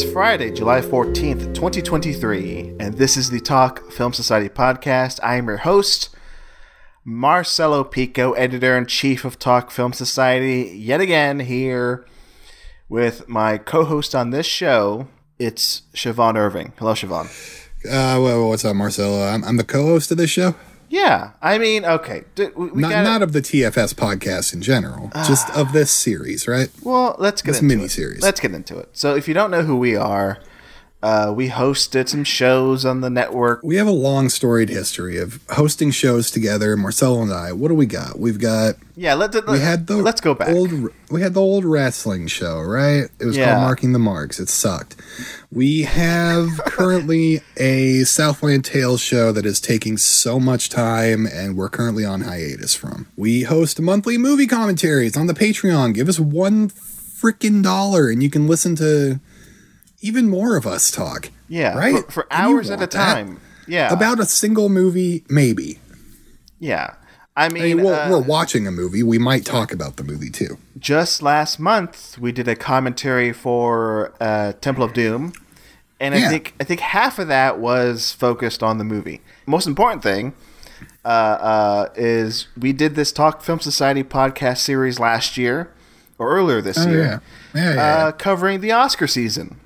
It's Friday, July 14th, 2023, and this is the Talk Film Society podcast. I am your host, Marcelo Pico, editor-in-chief of Talk Film Society, yet again here with my co-host on this show. It's Siobhan Irving. Hello, Siobhan. What's up, Marcelo? I'm the co-host of this show? Yeah, I mean, okay. Not of the TFS podcast in general, just of this series, right? Well, let's get into it. So if you don't know who we are, we hosted some shows on the network. We have a long storied history of hosting shows together, Marcelo and I. What do we got? We've got... Yeah, let's go back. We had the old wrestling show, right? It was called Marking the Marks. It sucked. We have currently a Southland Tales show that is taking so much time and we're currently on hiatus from. We host monthly movie commentaries on the Patreon. Give us $1 and you can listen to... even more of us talk. Yeah. Right? For hours at a time. Yeah. About a single movie, maybe. Yeah. I mean we're watching a movie. We might talk about the movie, too. Just last month, we did a commentary for Temple of Doom. And I think half of that was focused on the movie. Most important thing is we did this Talk Film Society podcast series last year, or earlier this year, covering the Oscar season.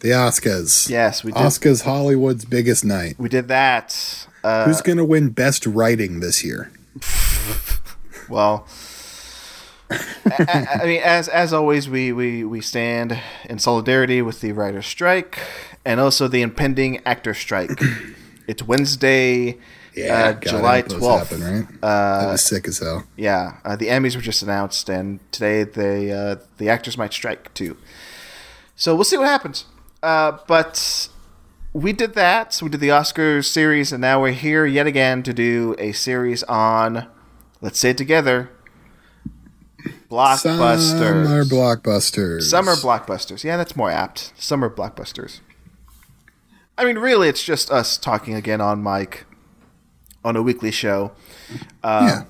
The Oscars. Yes, we did. Oscars, Hollywood's biggest night. We did that. Who's going to win Best Writing this year? Well, I mean, as always, we stand in solidarity with the writer's strike and also the impending actor strike. It's Wednesday, July 12th. That happened, right? That was sick as hell. Yeah. The Emmys were just announced, and today the actors might strike, too. So we'll see what happens. But we did that. So we did the Oscars series, and now we're here yet again to do a series on, let's say it together, blockbusters. Summer blockbusters. Summer blockbusters. Yeah, that's more apt. Summer blockbusters. I mean, really, it's just us talking again on mic on a weekly show. Yeah.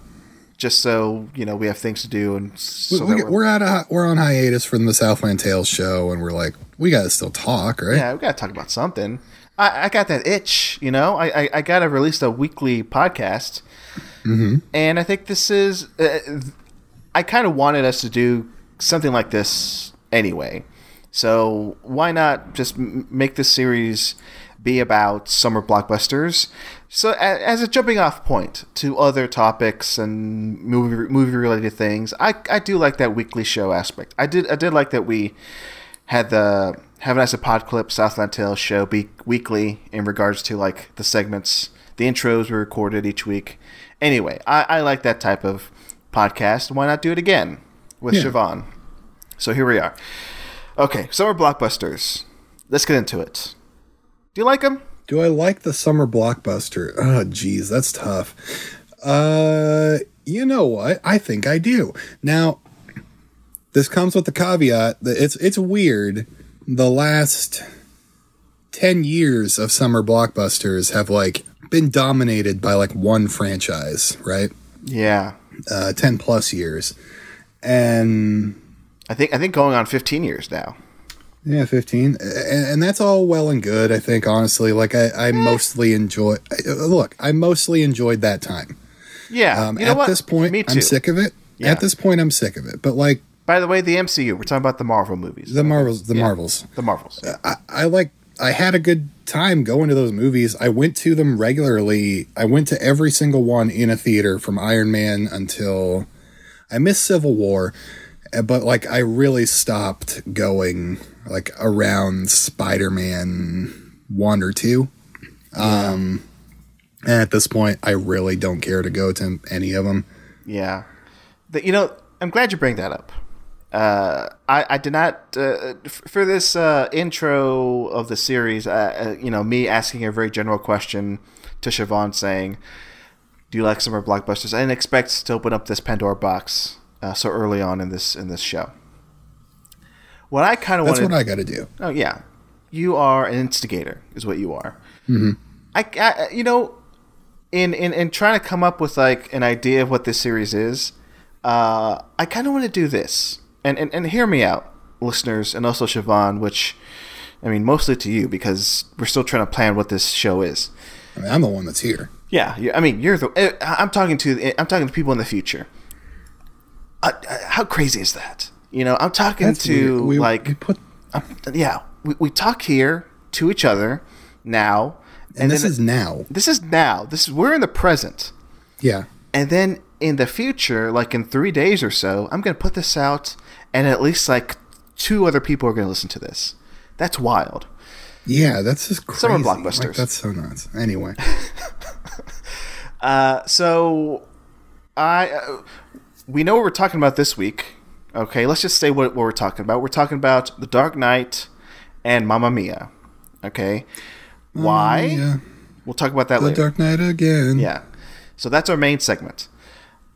Just so you know, we have things to do, and so we're on hiatus from the Southland Tales show, and we're like, we gotta still talk, right? Yeah, we gotta talk about something. I got that itch, you know. I gotta release a weekly podcast, and I think this is. I kind of wanted us to do something like this anyway, so why not just make this series be about summer blockbusters? So as a jumping off point to other topics and movie related things, I do like that weekly show aspect. I did like that we had the Haven't I Said Pod Clip Southland Tales show be weekly in regards to like the segments, the intros were recorded each week. Anyway, I like that type of podcast. Why not do it again with Siobhan? So here we are. Okay, summer blockbusters. Let's get into it. Do you like them? Do I like the summer blockbuster? Oh, geez, that's tough. You know what? I think I do. Now, this comes with the caveat that it's weird. The last 10 years of summer blockbusters have like been dominated by like one franchise, right? Yeah. 10 plus years. And I think going on 15 years now. Yeah, 15. And that's all well and good, I think, honestly. Like, I mostly enjoyed that time. Yeah. This point, I'm sick of it. Yeah. At this point, I'm sick of it. But, like... By the way, the MCU. We're talking about the Marvel movies. The Marvels. I had a good time going to those movies. I went to them regularly. I went to every single one in a theater from Iron Man until... I missed Civil War. But, like, I really stopped going... like around Spider-Man 1 or 2. Yeah. And at this point, I really don't care to go to any of them. Yeah. You know, I'm glad you bring that up. I did not, for this intro of the series, you know, me asking a very general question to Siobhan saying, do you like summer blockbusters? I didn't expect to open up this Pandora box so early on in this show. What I kind of want to... That's what I got to do. Oh, yeah. You are an instigator, is what you are. Mm-hmm. I you know, in trying to come up with, like, an idea of what this series is, I kind of want to do this. And hear me out, listeners, and also Siobhan, which I mean, mostly to you, because we're still trying to plan what this show is. I mean, I'm the one that's here. Yeah, I mean, I'm talking to people in the future. How crazy is that? You know, I'm talking we talk here to each other now, and this is now. This is we're in the present. Yeah, and then in the future, like in 3 days or so, I'm going to put this out, and at least like 2 other people are going to listen to this. That's wild. Yeah, that's just crazy. Summer blockbusters. Like, that's so nuts. Anyway. We know what we're talking about this week. Okay, let's just say what we're talking about. We're talking about The Dark Knight and Mamma Mia. Okay. Why? We'll talk about that later. The Dark Knight again. Yeah. So that's our main segment.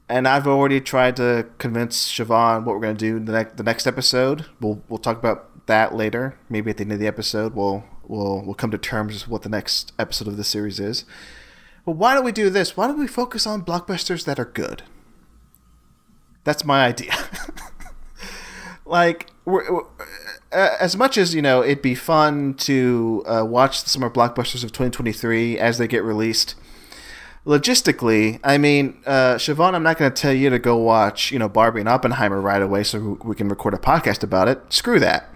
And I've already tried to convince Siobhan what we're going to do in the next episode. We'll talk about that later. Maybe at the end of the episode, we'll come to terms with what the next episode of this series is. But why don't we do this? Why don't we focus on blockbusters that are good? That's my idea. Like, we're, as much as, you know, it'd be fun to watch the summer blockbusters of 2023 as they get released. Logistically, I mean, Siobhan, I'm not going to tell you to go watch, you know, Barbie and Oppenheimer right away so we can record a podcast about it. Screw that.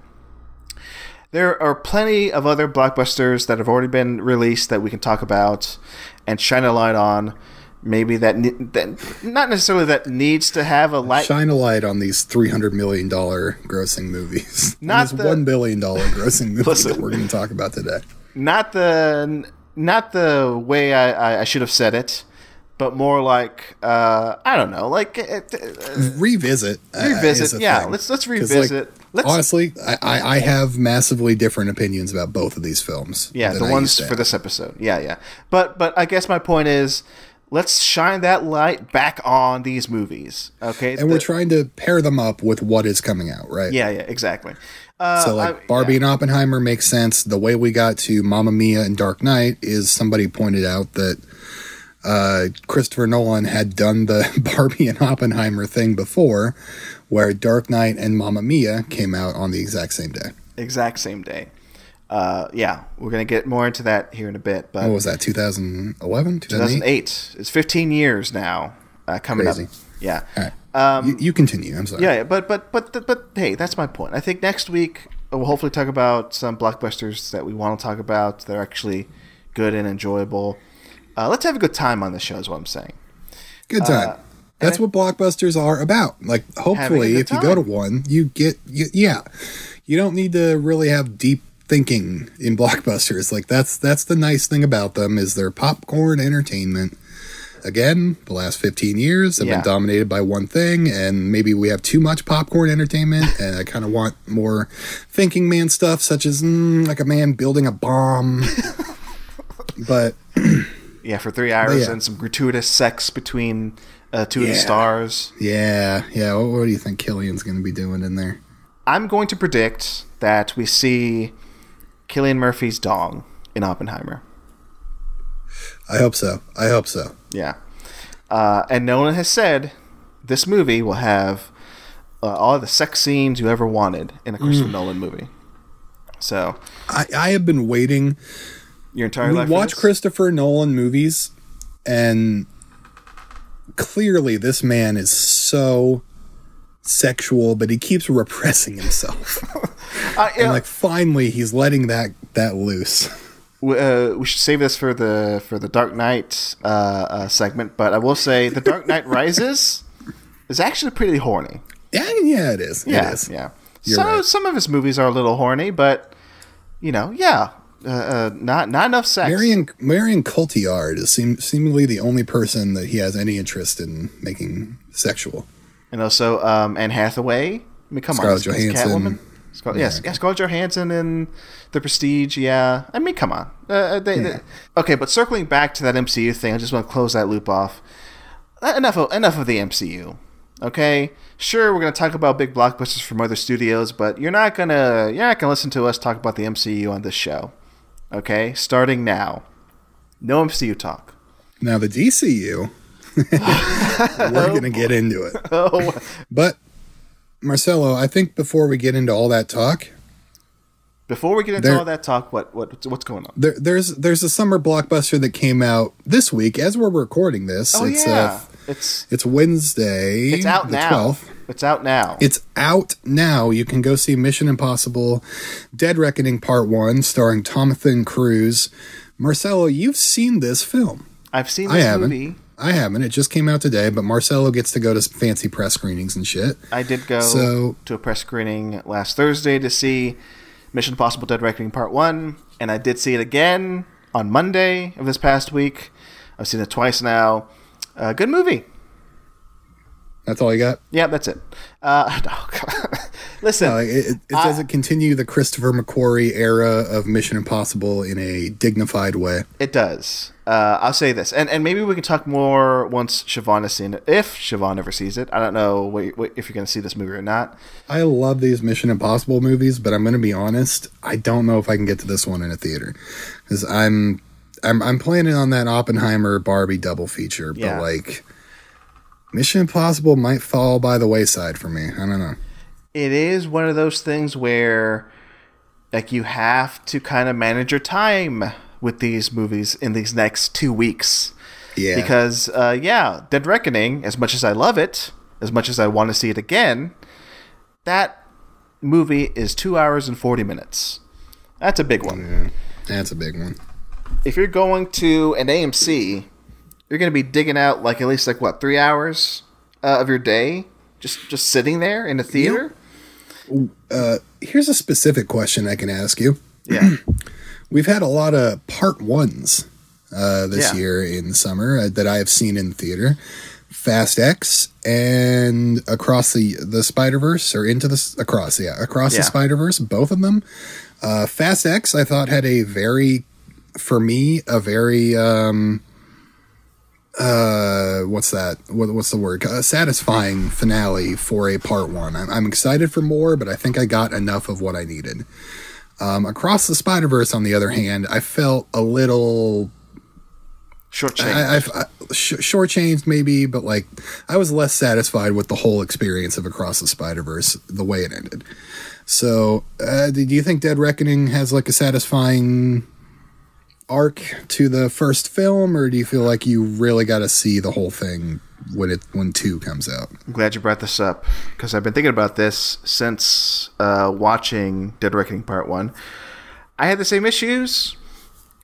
There are plenty of other blockbusters that have already been released that we can talk about and shine a light on. Maybe that not necessarily that needs to have a light. Shine a light on these $300 million grossing movies. Not on this $1 billion grossing movie that we're going to talk about today. Not the way I should have said it, but more like I don't know, like revisit. Yeah, thing. let's revisit. Like, honestly, I have massively different opinions about both of these films. Yeah, the ones for this episode. Yeah. But I guess my point is, let's shine that light back on these movies. Okay, and we're trying to pair them up with what is coming out, right? Yeah, exactly. So like Barbie and Oppenheimer makes sense. The way we got to Mamma Mia and Dark Knight is somebody pointed out that Christopher Nolan had done the Barbie and Oppenheimer thing before, where Dark Knight and Mamma Mia came out on the exact same day. Exact same day. Yeah, we're going to get more into that here in a bit. But what was that, 2011? 2008. It's 15 years now coming Crazy. Up. Yeah. All right. You continue. I'm sorry. Yeah, but hey, that's my point. I think next week we'll hopefully talk about some blockbusters that we want to talk about that are actually good and enjoyable. Let's have a good time on the show is what I'm saying. Good time. That's what blockbusters are about. Like, hopefully, if you go to one, you get you don't need to really have deep thinking in blockbusters. Like, that's the nice thing about them is they're popcorn entertainment. Again, the last 15 years have been dominated by one thing, and maybe we have too much popcorn entertainment, and I kind of want more thinking man stuff, such as like a man building a bomb. But yeah, for 3 hours and some gratuitous sex between two of the stars. Yeah. What do you think Killian's going to be doing in there? I'm going to predict that we see Cillian Murphy's dong in Oppenheimer. I hope so. Yeah. And Nolan has said this movie will have all the sex scenes you ever wanted in a Christopher Nolan movie. So I have been waiting your entire life. We watch Christopher Nolan movies, and clearly this man is so sexual, but he keeps repressing himself. And like, finally he's letting that loose. We should save this for the Dark Knight segment, but I will say The Dark Knight Rises is actually pretty horny. Yeah, it is. Yeah, it is. Yeah. Some of his movies are a little horny, but you know, not enough sex. Marion Cotillard is seemingly the only person that he has any interest in making sexual. And also Anne Hathaway. I mean, come on, Scarlett Johansson. Catwoman. Scarlett Johansson in The Prestige, I mean, come on. Okay, but circling back to that MCU thing, I just want to close that loop off. Enough of the MCU, okay? Sure, we're going to talk about big blockbusters from other studios, but you're not gonna listen to us talk about the MCU on this show, okay? Starting now. No MCU talk. Now the DCU, we're going to get into it. But... Marcelo, I think before we get into all that talk, Before we get into all that talk, what's going on? There's a summer blockbuster that came out this week as we're recording this. It's Wednesday. It's out now. 12th. It's out now. It's out now. You can go see Mission Impossible Dead Reckoning Part 1 starring Jonathan Cruz. Marcelo, you've seen this film. I've seen this movie. I haven't. It just came out today, but Marcelo gets to go to fancy press screenings and shit. I did go to a press screening last Thursday to see Mission Impossible Dead Reckoning Part 1, and I did see it again on Monday of this past week. I've seen it twice now. Good movie. That's all you got? Yeah, that's it. Listen. It doesn't continue the Christopher McQuarrie era of Mission Impossible in a dignified way. It does. I'll say this. And maybe we can talk more once Siobhan has seen it. If Siobhan ever sees it. I don't know if you're going to see this movie or not. I love these Mission Impossible movies, but I'm going to be honest. I don't know if I can get to this one in a theater. Because I'm planning on that Oppenheimer-Barbie double feature. But Mission Impossible might fall by the wayside for me. I don't know. It is one of those things where, you have to kind of manage your time with these movies in these next 2 weeks. Yeah. Because, Dead Reckoning, as much as I love it, as much as I want to see it again, that movie is 2 hours and 40 minutes. That's a big one. Yeah, that's a big one. If you're going to an AMC, you're going to be digging out at least 3 hours of your day just sitting there in a theater. Here's a specific question I can ask you. Yeah, we've had a lot of part ones this year in the summer that I have seen in the theater. Fast X and Across the Spider-Verse or Across the Spider-Verse, both of them. Fast X I thought had satisfying finale for a part one. I'm excited for more, but I think I got enough of what I needed. Across the Spider-Verse, on the other hand, I felt a little shortchanged. Shortchanged maybe, but I was less satisfied with the whole experience of Across the Spider-Verse, the way it ended. So do you think Dead Reckoning has a satisfying arc to the first film, or do you feel like you really got to see the whole thing when 2 comes out? I'm glad you brought this up, because I've been thinking about this since watching Dead Reckoning Part 1. I had the same issues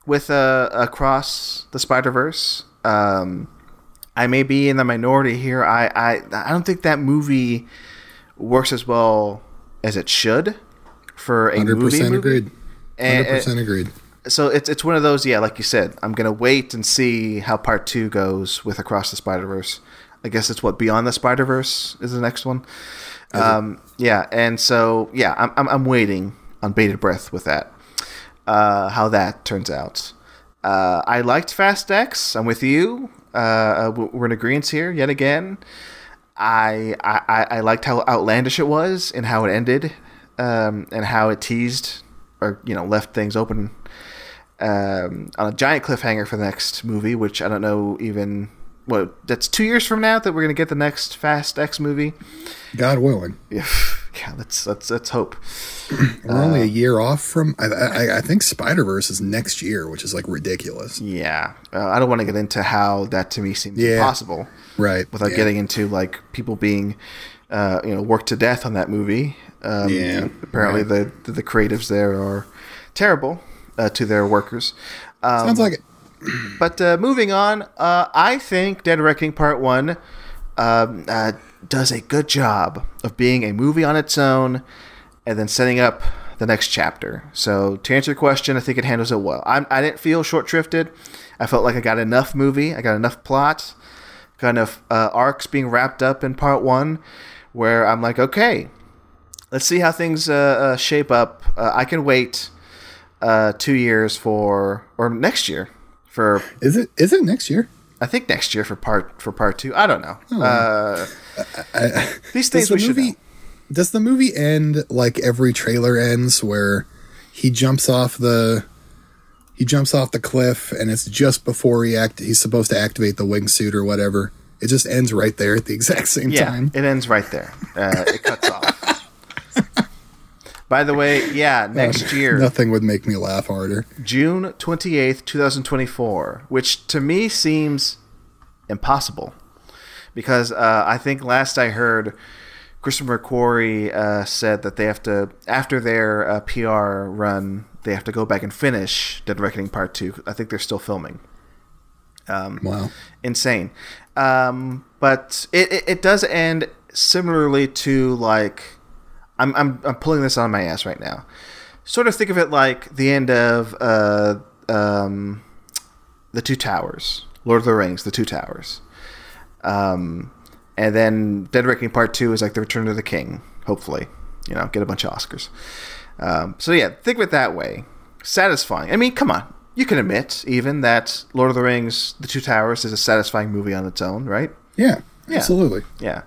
with Across the Spider-Verse. I may be in the minority here. I don't think that movie works as well as it should for a 100% movie. 100% agreed. 100% agreed. So it's one of those, like you said, I'm going to wait and see how part 2 goes with Across the Spider-Verse. I guess it's Beyond the Spider-Verse is the next one. I'm waiting on bated breath with that, how that turns out. I liked Fast X. I'm with you. We're in agreeance here yet again. I liked how outlandish it was and how it ended, and how it teased or, left things open on a giant cliffhanger for the next movie, which I don't know that's 2 years from now that we're going to get the next Fast X movie. God willing. Yeah, let's hope. We're only a year off from, I think Spider-Verse is next year, which is ridiculous. Yeah. I don't want to get into how that to me seems impossible. Right. Without getting into people being, worked to death on that movie. Apparently the creatives there are terrible. To their workers. Sounds like it. But moving on, I think Dead Reckoning Part 1 does a good job of being a movie on its own and then setting up the next chapter. So to answer your question, I think it handles it well. I didn't feel short-shrifted. I felt like I got enough movie. I got enough plot, got enough arcs being wrapped up in Part 1 where I'm okay, let's see how things shape up. I can wait 2 years or next year for is it next year? I think next year for part 2. I don't know. These things we should know. Does the movie end like every trailer ends, where he jumps off the cliff and it's just before he's supposed to activate the wingsuit or whatever? It just ends right there at the exact same time. It ends right there. It cuts off. By the way, yeah, next year. Nothing would make me laugh harder. June 28th, 2024, which to me seems impossible because I think last I heard, Christopher McQuarrie said that they have to, after their PR run, they have to go back and finish Dead Reckoning Part 2. I think they're still filming. Wow. Insane. But it does end similarly to, like, I'm pulling this on my ass right now. Sort of think of it like the end of The Two Towers, Lord of the Rings, The Two Towers. And then Dead Reckoning Part 2 is like The Return of the King, hopefully. You know, get a bunch of Oscars. So yeah, think of it that way. Satisfying. I mean, come on. You can admit even that Lord of the Rings, The Two Towers is a satisfying movie on its own, right? Yeah, yeah. Absolutely. Yeah.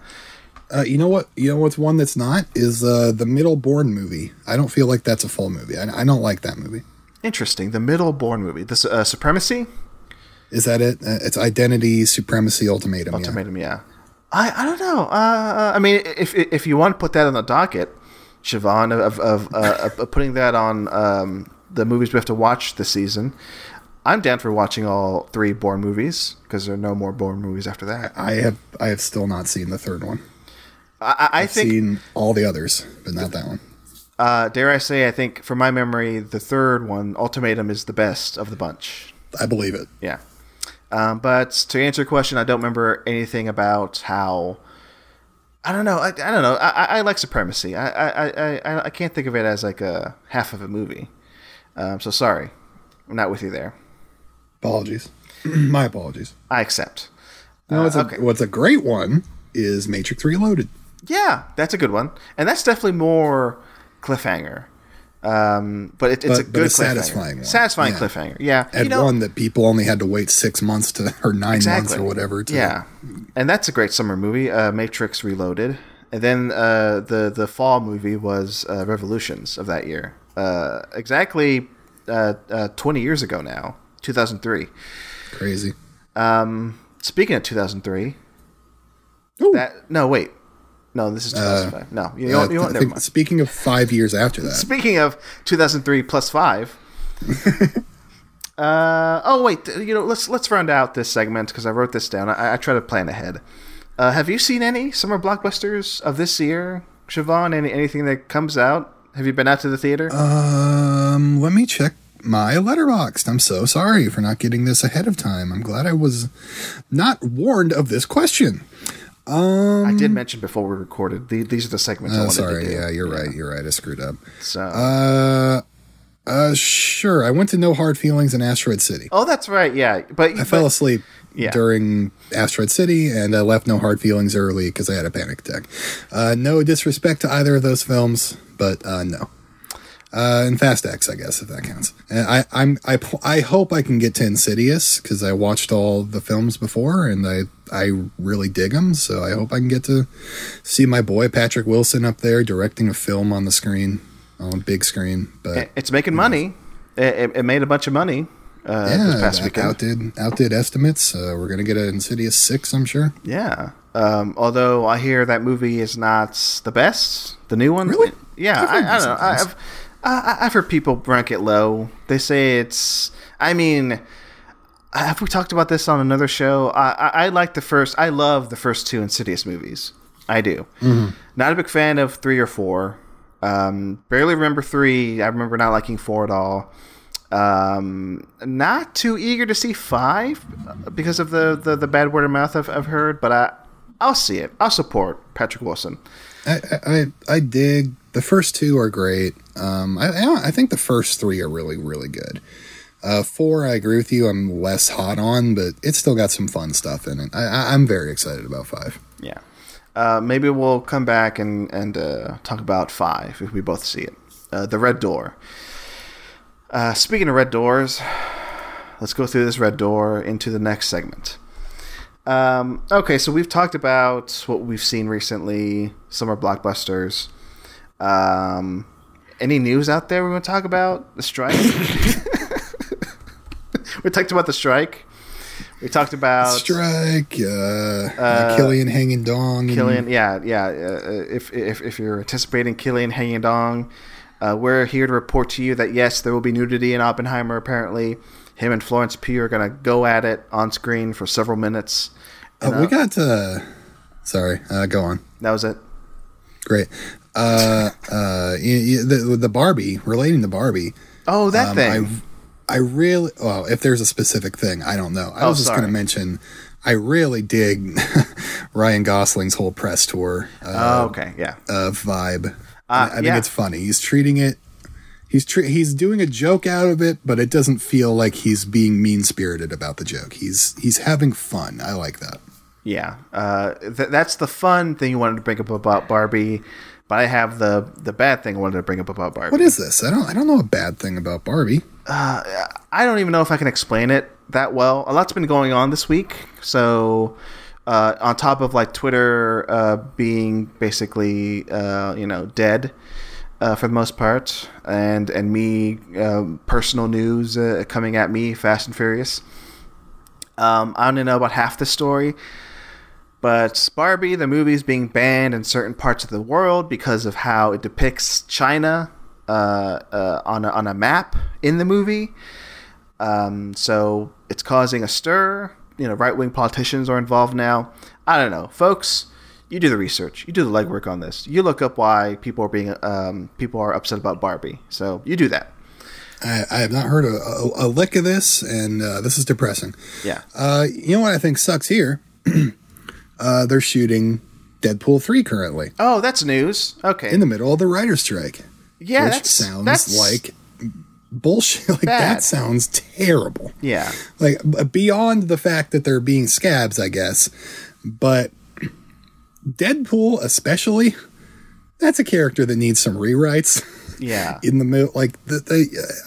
You know what? You know what's one that's not is the Middle Bourne movie. I don't feel like that's a full movie. I don't like that movie. Interesting. The Middle Bourne movie. This Supremacy? Is that it? It's Identity, Supremacy, Ultimatum. Ultimatum, yeah. I don't know. I mean, if you want to put that on the docket, Siobhan, of putting that on the movies we have to watch this season, I'm down for watching all three Bourne movies because there are no more Bourne movies after that. I have still not seen the third one. I've seen all the others, but not that one. Dare I say, I think, from my memory, the third one, Ultimatum, is the best of the bunch. I believe it. Yeah. But to answer your question, I don't remember anything about how... I don't know. I don't know. I like Supremacy. I can't think of it as like a half of a movie. So sorry. I'm not with you there. Apologies. My apologies. I accept. No, what's a great one is Matrix Reloaded. Yeah, that's a good one. And that's definitely more cliffhanger. But it's a good cliffhanger. Satisfying one. Satisfying cliffhanger, yeah. And one that people only had to wait 6 months to, or 9 months or whatever. And that's a great summer movie, Matrix Reloaded. And then the fall movie was Revolutions of that year. Exactly 20 years ago now, 2003. Crazy. Speaking of 2003... Ooh. No, this is 2005. No, you won't. Never mind. Speaking of 5 years after that. Speaking of 2003 plus 5. Oh wait, let's round out this segment because I wrote this down. I try to plan ahead. Have you seen any summer blockbusters of this year, Siobhan? Anything that comes out? Have you been out to the theater? Let me check my Letterboxd. I'm so sorry for not getting this ahead of time. I'm glad I was not warned of this question. I did mention before we recorded. These are the segments I wanted to do. Yeah, you're right. You're right. I screwed up. So, sure. I went to No Hard Feelings in Asteroid City. Oh, that's right. Yeah, but I fell asleep during Asteroid City, and I left No Hard Feelings early because I had a panic attack. No disrespect to either of those films, but no. And Fast X, I guess, if that counts. And I hope I can get to Insidious because I watched all the films before and I really dig them. So I hope I can get to see my boy Patrick Wilson up there directing a film on the screen, on a big screen. But it's making money. It made a bunch of money. This past weekend outdid estimates. We're gonna get an Insidious 6, I'm sure. Yeah. Although I hear that movie is not the best, the new one. Really? Yeah. I don't know. I've heard people rank it low. They say it's... I mean, have we talked about this on another show? I like the first... I love the first two Insidious movies. I do. Mm-hmm. Not a big fan of 3 or 4. Barely remember 3. I remember not liking 4 at all. Not too eager to see 5 because of the bad word of mouth I've heard, but I'll see it. I'll support Patrick Wilson. I dig... The first 2 are great. I think the first 3 are really, really good. 4, I agree with you. I'm less hot on, but it's still got some fun stuff in it. I'm very excited about 5. Yeah. Maybe we'll come back and talk about 5 if we both see it. The Red Door. Speaking of Red Doors, let's go through this Red Door into the next segment. Okay, so we've talked about what we've seen recently, summer blockbusters. Any news out there we want to talk about? The strike? We talked about the strike. We talked about... Strike, Killian hanging dong. Killian, yeah. If you're anticipating Killian hanging dong, We're here to report to you that, yes, there will be nudity in Oppenheimer, apparently. Him and Florence Pugh are going to go at it on screen for several minutes. And, we got... sorry, go on. That was it. Great. The Barbie, relating to Barbie. Oh, that thing. I really... Well, if there's a specific thing, I don't know. I was just going to mention... I really dig Ryan Gosling's whole press tour vibe. I think it's funny. He's treating it. He's doing a joke out of it, but it doesn't feel like he's being mean-spirited about the joke. He's having fun. I like that. Yeah. That's the fun thing you wanted to bring up about Barbie, but I have the bad thing I wanted to bring up about Barbie. What is this? I don't know a bad thing about Barbie. I don't even know if I can explain it that well. A lot's been going on this week. So on top of like Twitter being basically dead for the most part, and me personal news coming at me fast and furious. I don't even know about half the story, but Barbie the movie is being banned in certain parts of the world because of how it depicts China on a map in the movie. So it's causing a stir. Right-wing politicians are involved now. I don't know, folks. You do the research. You do the legwork on this. You look up why people are being upset about Barbie. So you do that. I have not heard a lick of this, and this is depressing. Yeah. You know what I think sucks here? They're shooting Deadpool 3 currently. Oh, that's news. Okay. In the middle of the writer's strike. Yeah, which sounds like bullshit. Like bad. That sounds terrible. Yeah. Like beyond the fact that they're being scabs, I guess, but Deadpool especially, that's a character that needs some rewrites. Yeah. In the middle, like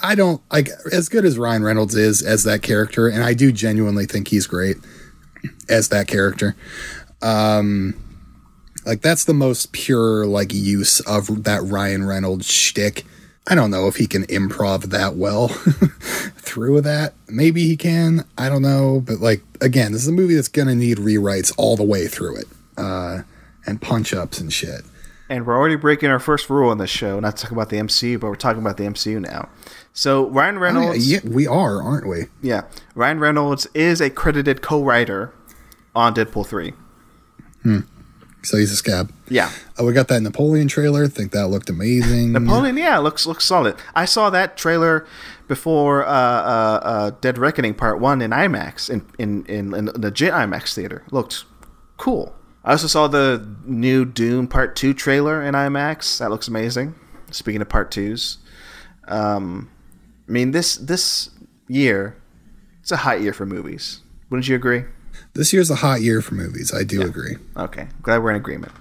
I don't like as good as Ryan Reynolds is as that character, and I do genuinely think he's great as that character. Like that's the most pure like use of that Ryan Reynolds shtick. I don't know if he can improv that well through that. Maybe he can. I don't know. But like again, this is a movie that's gonna need rewrites all the way through it, and punch ups and shit. And we're already breaking our first rule on this show. Not talking about the MCU, but we're talking about the MCU now. So Ryan Reynolds, yeah, we are, aren't we? Yeah, Ryan Reynolds is a credited co-writer on Deadpool 3. So he's a scab. Yeah. We got that Napoleon trailer. I think that looked amazing. Napoleon, yeah, looks solid. I saw that trailer before Dead Reckoning Part 1 in IMAX, in the legit IMAX theater. Looked cool. I also saw the new Doom Part 2 trailer in IMAX. That looks amazing. Speaking of Part 2s. I mean, this year, it's a hot year for movies. Wouldn't you agree? This year's a hot year for movies. I do agree. Okay. Glad we're in agreement.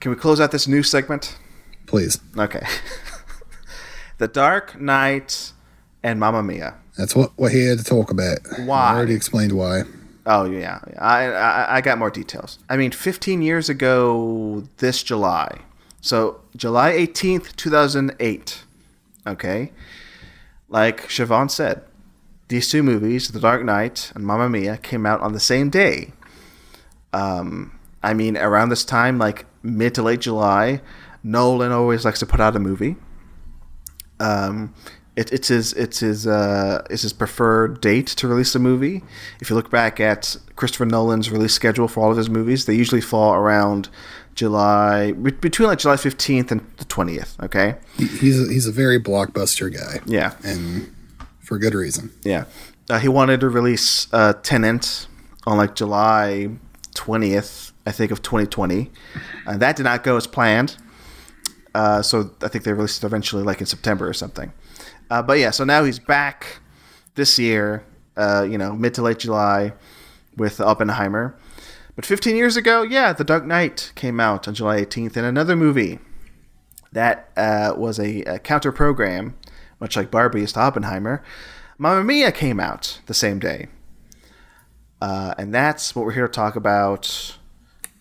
Can we close out this new segment? Please. Okay. The Dark Knight and Mamma Mia. That's what we're here to talk about. Why? I already explained why. Oh, yeah. I got more details. I mean, 15 years ago this July. So July 18th, 2008. Okay. Like Siobhan said, these two movies, The Dark Knight and Mamma Mia, came out on the same day. I mean, around this time, like mid to late July, Nolan always likes to put out a movie. It's his preferred date to release a movie. If you look back at Christopher Nolan's release schedule for all of his movies, they usually fall around July 15th and the 20th. Okay, he's a very blockbuster guy. Yeah, and for good reason. Yeah. He wanted to release Tenant on like July 20th, I think, of 2020. And that did not go as planned. So I think they released it eventually like in September or something. But yeah, so now he's back this year, mid to late July with Oppenheimer. But 15 years ago, yeah, The Dark Knight came out on July 18th. And another movie that was a counter program, much like Barbie is to Oppenheimer, Mamma Mia came out the same day. And that's what we're here to talk about.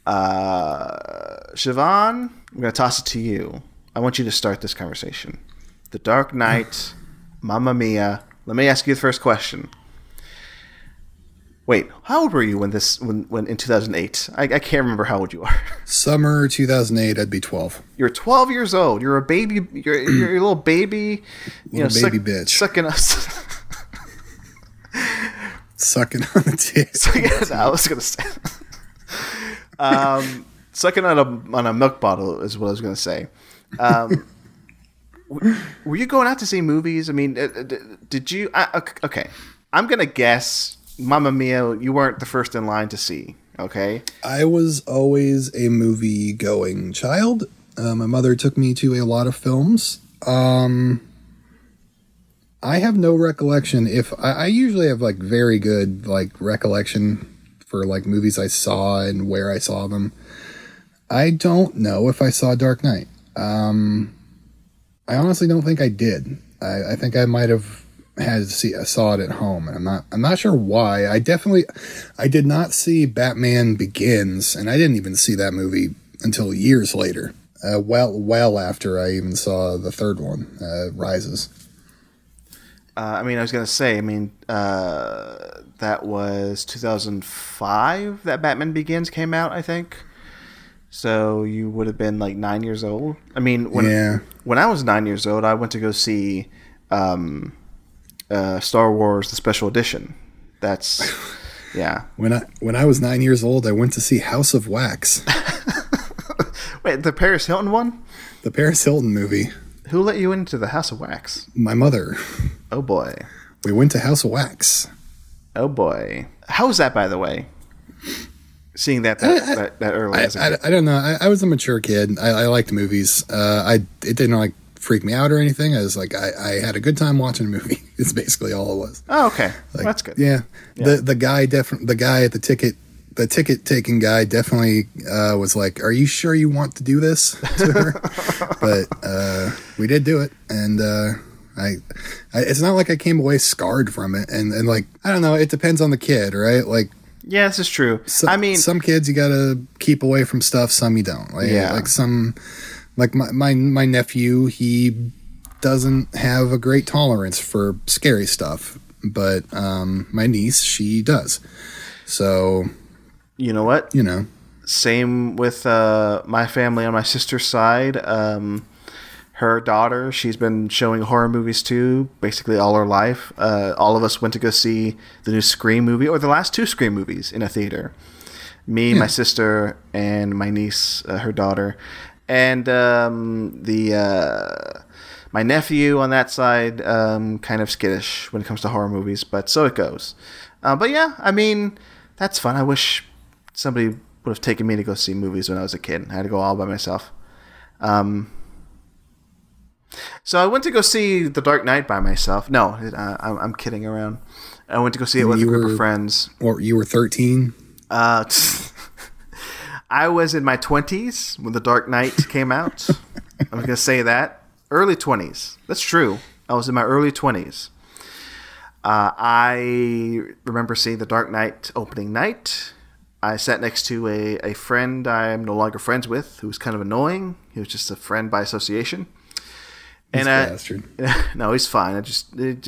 Siobhan, I'm going to toss it to you. I want you to start this conversation. The Dark Knight, Mamma Mia. Let me ask you the first question. Wait, how old were you when this when in 2008? I can't remember how old you are. Summer 2008, I'd be 12. You're 12 years old. You're a baby. You're a little baby. You know, baby bitch. Sucking us. Sucking on the dick. I was gonna say. Sucking on a milk bottle is what I was gonna say. Were you going out to see movies? I mean, did you? Okay, I'm gonna guess. Mamma Mia, you weren't the first in line to see, okay? I was always a movie-going child. My mother took me to a lot of films. I have no recollection if... I usually have, like, very good, like, recollection for, like, movies I saw and where I saw them. I don't know if I saw Dark Knight. I honestly don't think I did. I think I might have... saw it at home, and I'm not sure why. I did not see Batman Begins, and I didn't even see that movie until years later. Well after I even saw the third one, Rises. That was 2005 that Batman Begins came out, I think. So you would have been like 9 years old. I mean, when I was 9 years old, I went to go see. Star Wars the Special Edition. That's yeah. When I was 9 years old, I went to see House of Wax. Wait, the Paris Hilton one? The Paris Hilton movie. Who let you into the House of Wax? My mother. Oh boy. We went to House of Wax. Oh boy. How was that, by the way? Seeing that early. I don't know. I was a mature kid. I liked movies. It didn't like. Freak me out or anything. I was like, I had a good time watching a movie. It's basically all it was. Oh, okay. Like, well, that's good. Yeah. The guy at the ticket taking guy definitely was like, are you sure you want to do this to her? But we did do it, and I it's not like I came away scarred from it, and like, I don't know, it depends on the kid, right? Like, yeah, this is true. Some kids you gotta keep away from stuff, some you don't. Like, yeah. Like some like my nephew, he doesn't have a great tolerance for scary stuff, but my niece, she does. So, you know what? You know, same with my family on my sister's side. Her daughter, she's been showing horror movies too, basically all her life. All of us went to go see the new Scream movie or the last two Scream movies in a theater. Me, yeah. My sister, and my niece, her daughter. And my nephew on that side, kind of skittish when it comes to horror movies, but so it goes. But yeah, I mean, that's fun. I wish somebody would have taken me to go see movies when I was a kid. I had to go all by myself. So I went to go see The Dark Knight by myself. No, I'm kidding around. I went to go see it with a group of friends. Or you were 13? I was in my 20s when The Dark Knight came out. I'm going to say that. Early 20s. That's true. I was in my early 20s. I remember seeing The Dark Knight opening night. I sat next to a friend I'm no longer friends with who was kind of annoying. He was just a friend by association. He's a bastard. No, he's fine. I just didn't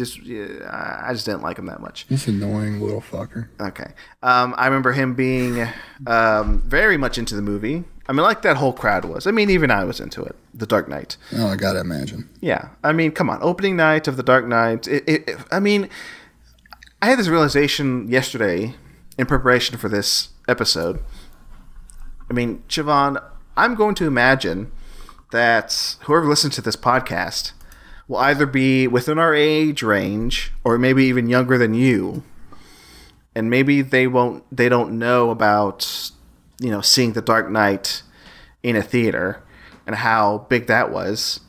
like him that much. He's an annoying little fucker. Okay. I remember him being very much into the movie. I mean, like that whole crowd was. I mean, even I was into it. The Dark Knight. Oh, I gotta imagine. Yeah. I mean, come on. Opening night of The Dark Knight. I mean, I had this realization yesterday in preparation for this episode. I mean, Siobhan, I'm going to imagine... that whoever listens to this podcast will either be within our age range or maybe even younger than you, and maybe they don't know about, you know, seeing The Dark Knight in a theater and how big that was.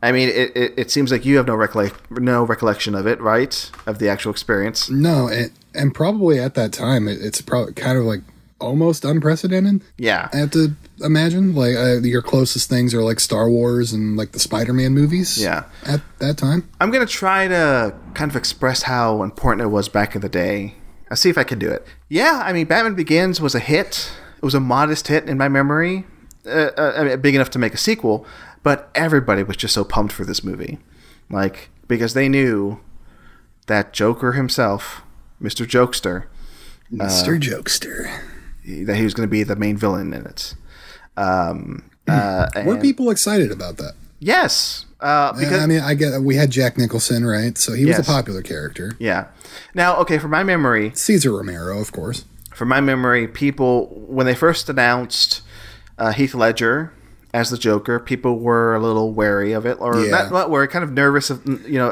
I mean, it seems like you have no recollection of it, right? Of the actual experience. No, and probably at that time it's probably kind of like almost unprecedented. Yeah, I have to imagine. Like your closest things are like Star Wars and like the Spider-Man movies. Yeah, at that time. I'm gonna try to kind of express how important it was back in the day. I'll see if I can do it. Yeah, I mean, Batman Begins was a hit. It was a modest hit in my memory, big enough to make a sequel. But everybody was just so pumped for this movie, like, because they knew that Joker himself, Mr. Jokester, Mr. Jokester. That he was going to be the main villain in it. Were people excited about that? Yes. Because I mean, I get we had Jack Nicholson, right? So he was a popular character. Yeah. Now, okay, from my memory... Cesar Romero, of course. From my memory, people, when they first announced Heath Ledger as the Joker, people were a little wary of it, or not wary, kind of nervous of, you know.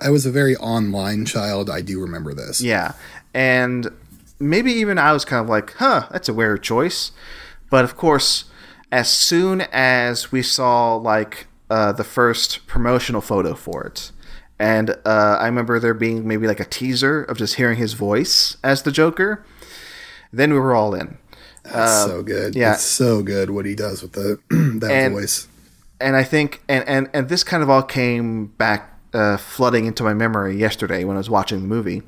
I was a very online child. I do remember this. Yeah. And maybe even I was kind of like, huh, that's a weird choice. But of course, as soon as we saw like the first promotional photo for it, and I remember there being maybe like a teaser of just hearing his voice as the Joker, then we were all in. That's so good. Yeah. It's so good what he does with the that voice. And I think and this kind of all came back flooding into my memory yesterday when I was watching the movie.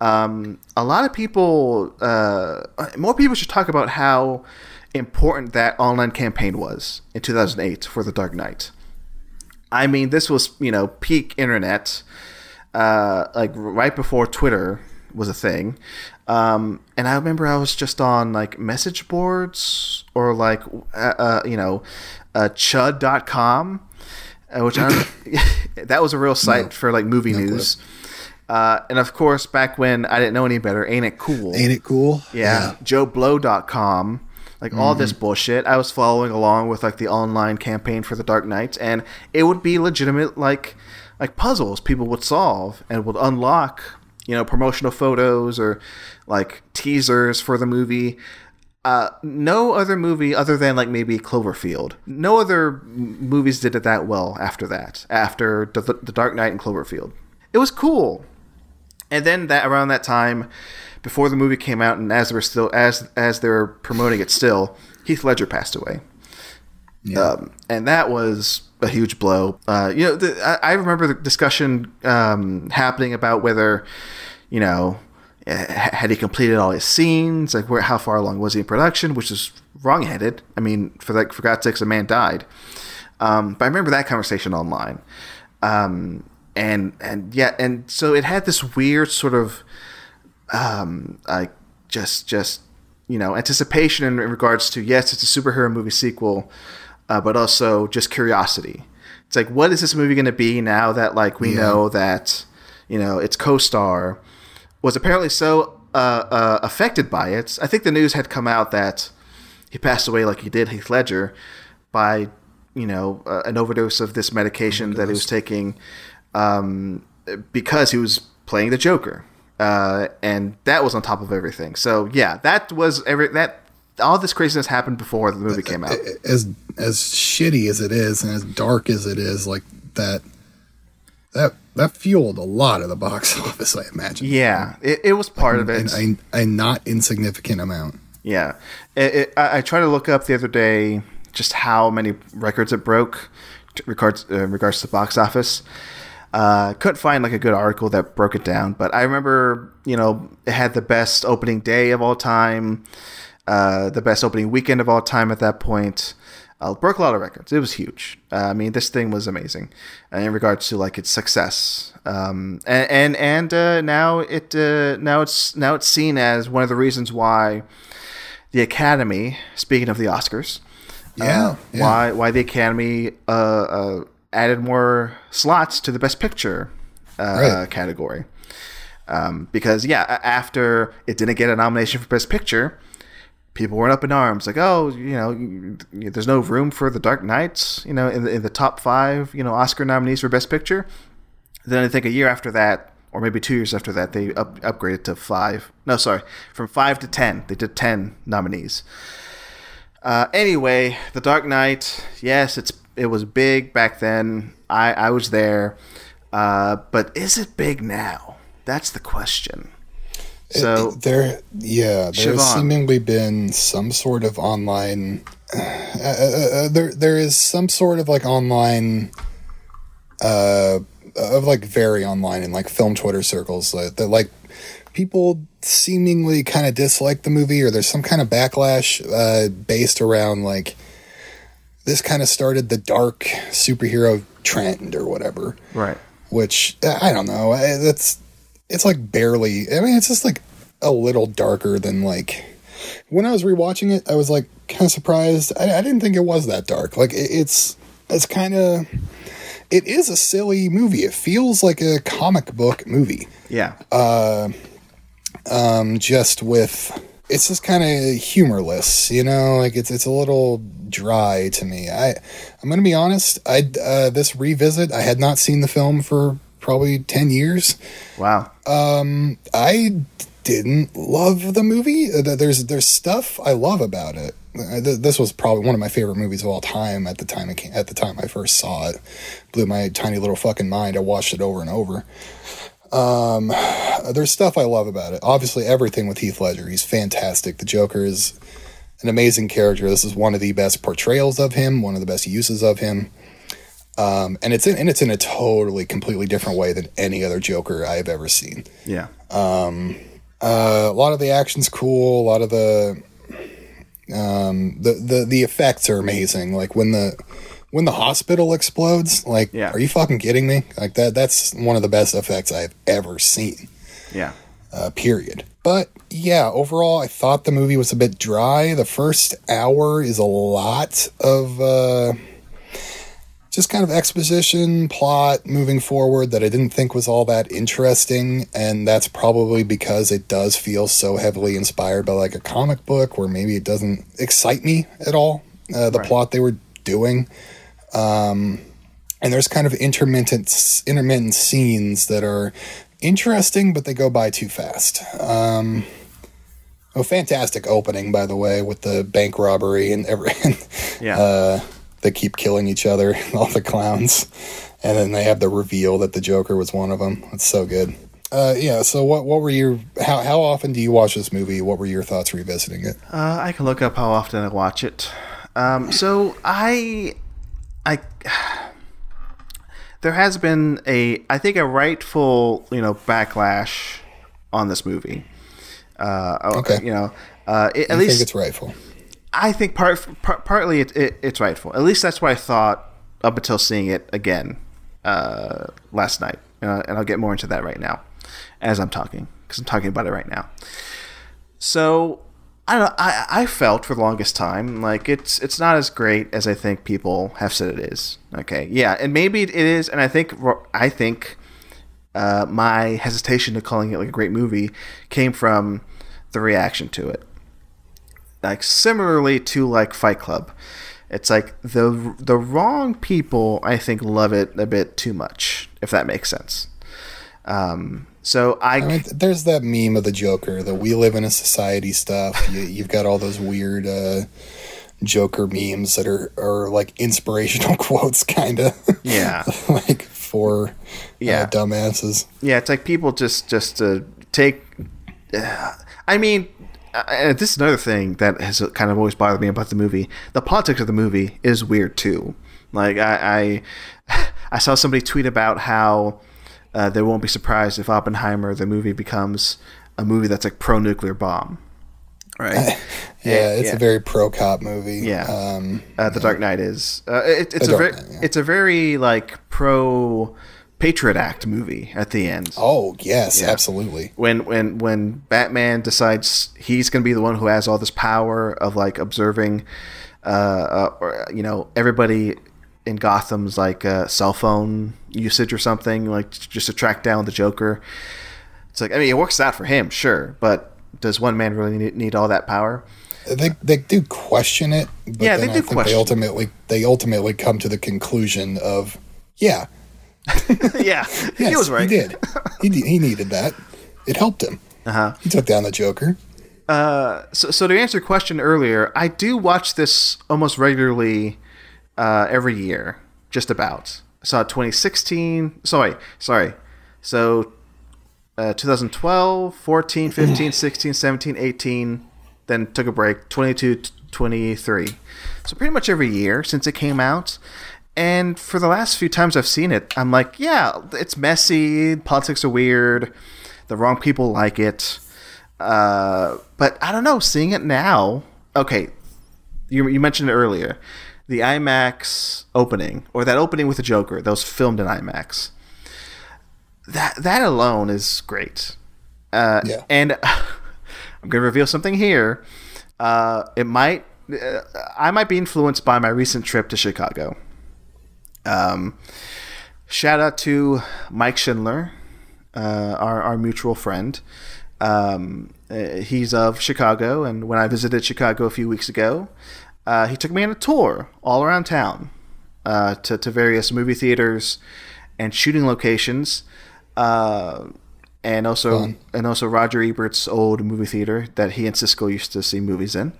A lot of people more people should talk about how important that online campaign was in 2008 for The Dark Knight. I mean, this was, you know, peak internet, like right before Twitter was a thing. And I remember I was just on like message boards or like, chud.com, which I don't, that was a real site for like movie news. Clip. And of course, back when I didn't know any better, Ain't It Cool? Ain't It Cool? Yeah. JoeBlow.com. Like all this bullshit. I was following along with like the online campaign for The Dark Knight, and it would be legitimate like puzzles people would solve and would unlock, you know, promotional photos or like teasers for the movie. No other movie other than like maybe Cloverfield. No other movies did it that well after that, after The Dark Knight and Cloverfield. It was cool. And then that around that time, before the movie came out, and as they were still as they were promoting it still, Heath Ledger passed away, and that was a huge blow. You know, I remember the discussion happening about whether, you know, had he completed all his scenes, like how far along was he in production, which is wrongheaded. I mean, for God's sakes, a man died. But I remember that conversation online, and so it had this weird sort of. I just you know, anticipation in regards to, yes, it's a superhero movie sequel, but also just curiosity. It's like, what is this movie going to be now that like we know that, you know, its co-star was apparently so affected by it. I think the news had come out that he passed away, like he did, Heath Ledger, by, you know, an overdose of this medication that he was taking because he was playing the Joker. And that was on top of everything. So yeah, that was all this craziness happened before the movie came out. As shitty as it is and as dark as it is, like that fueled a lot of the box office, I imagine. Yeah, it was part of it. A not insignificant amount. Yeah, I tried to look up the other day just how many records it broke in regards to the box office. Couldn't find like a good article that broke it down, but I remember, you know, it had the best opening day of all time, the best opening weekend of all time at that point. Broke a lot of records. It was huge. I mean, this thing was amazing in regards to like its success. Now it's seen as one of the reasons why the Academy, speaking of the Oscars, why the Academy added more slots to the Best Picture category. Because, after it didn't get a nomination for Best Picture, people weren't up in arms. Like, oh, you know, there's no room for The Dark Knight, you know, in the top five, you know, Oscar nominees for Best Picture. Then I think a year after that, or maybe 2 years after that, they upgraded to five. No, sorry, from 5 to 10. They did 10 nominees. Anyway, The Dark Knight, yes, it was big back then. I was there. But is it big now? That's the question. So there's seemingly been some sort of online there is some sort of like online of like very online and like film Twitter circles that like people seemingly kind of dislike the movie, or there's some kind of backlash based around like this kind of started the dark superhero trend or whatever. Right. Which, I don't know. It's like barely... I mean, it's just like a little darker than, like, when I was rewatching it, I was, like, kind of surprised. I didn't think it was that dark. Like, it's kind of, it is a silly movie. It feels like a comic book movie. Yeah. Just with, it's just kind of humorless, you know, like it's a little dry to me. I'm going to be honest. This revisit, I had not seen the film for probably 10 years. Wow. I didn't love the movie. There's stuff I love about it. This was probably one of my favorite movies of all time at the time I first saw it. Blew my tiny little fucking mind. I watched it over and over. There's stuff I love about it. Obviously, everything with Heath Ledger. He's fantastic. The Joker is an amazing character. This is one of the best portrayals of him, one of the best uses of him. And it's in a totally, completely different way than any other Joker I've ever seen. Yeah. A lot of the action's cool. A lot of the effects are amazing. Like when the hospital explodes, like, yeah. Are you fucking kidding me? Like that's one of the best effects I've ever seen. Yeah. Period. But yeah, overall, I thought the movie was a bit dry. The first hour is a lot of, just kind of exposition, plot moving forward that I didn't think was all that interesting. And that's probably because it does feel so heavily inspired by like a comic book where maybe it doesn't excite me at all. The right. plot they were doing. And there's kind of intermittent scenes that are interesting, but they go by too fast. Fantastic opening, by the way, with the bank robbery and everything. Yeah. They keep killing each other, all the clowns. And then they have the reveal that the Joker was one of them. It's so good. So what were your... How often do you watch this movie? What were your thoughts revisiting it? I can look up how often I watch it. So there has been I think a rightful, backlash on this movie. Okay. At least think it's rightful. I think partly it's rightful. At least that's what I thought up until seeing it again last night. And I'll get more into that right now as I'm talking, because I'm talking about it right now. So I don't know. I felt for the longest time like it's not as great as I think people have said it is. Okay, yeah, and maybe it is. And I think my hesitation to calling it like a great movie came from the reaction to it. Like similarly to like Fight Club, it's like the wrong people I think love it a bit too much, if that makes sense. So there's that meme of the Joker, the "we live in a society" stuff. You've got all those weird Joker memes that are like inspirational quotes, kind of. Yeah, like for dumbasses. Yeah, it's like people just to take. I mean. And this is another thing that has kind of always bothered me about the movie. The politics of the movie is weird too. Like I saw somebody tweet about how they won't be surprised if Oppenheimer, the movie, becomes a movie that's like pro-nuclear bomb. Right? A very pro-cop movie. Yeah. The Dark Knight is. It's a very like pro. Patriot Act movie at the end. Oh yes, yeah. Absolutely. When Batman decides he's going to be the one who has all this power of like observing, everybody in Gotham's like cell phone usage or something, like just to track down the Joker. It's like, I mean, it works out for him, sure, but does one man really need all that power? They do question it. But yeah, they do question. They ultimately come to the conclusion of yeah. Yeah, yes, he was right. He needed that. It helped him. Uh-huh. He took down the Joker. So to answer your question earlier, I do watch this almost regularly every year, just about. I saw it 2016. Sorry. So 2012, 14, 15, 16, 17, 18. Then took a break. 22, 23. So pretty much every year since it came out. And for the last few times I've seen it, I'm like, yeah, it's messy. Politics are weird. The wrong people like it. But I don't know. Seeing it now. Okay. You mentioned it earlier. The IMAX opening or that opening with the Joker that was filmed in IMAX. That alone is great. Yeah. And I'm going to reveal something here. I might be influenced by my recent trip to Chicago. Shout out to Mike Schindler, our mutual friend. He's of Chicago, and when I visited Chicago a few weeks ago, he took me on a tour all around town to various movie theaters and shooting locations, and also Roger Ebert's old movie theater that he and Siskel used to see movies in.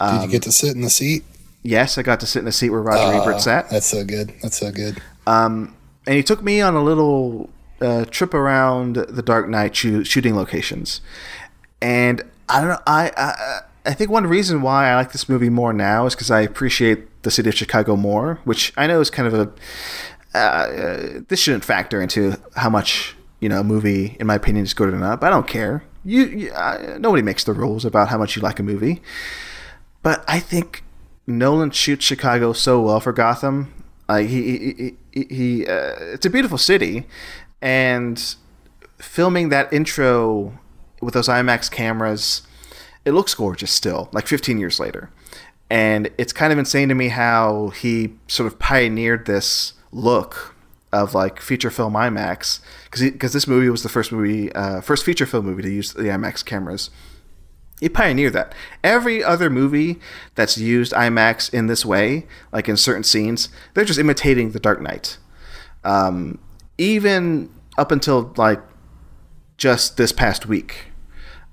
Did you get to sit in the seat? Yes, I got to sit in the seat where Roger Ebert sat. That's so good. That's so good. And he took me on a little trip around the Dark Knight shooting locations, and I don't know. I think one reason why I like this movie more now is because I appreciate the city of Chicago more, which I know is kind of a this shouldn't factor into how much a movie, in my opinion, is good or not. But I don't care. Nobody makes the rules about how much you like a movie. But I think Nolan shoots Chicago so well for Gotham. It's a beautiful city, and filming that intro with those IMAX cameras, it looks gorgeous still, like 15 years later. And it's kind of insane to me how he sort of pioneered this look of like feature film IMAX, because this movie was the first feature film movie to use the IMAX cameras. He pioneered that. Every other movie that's used IMAX in this way, like in certain scenes, they're just imitating The Dark Knight. Even up until like just this past week,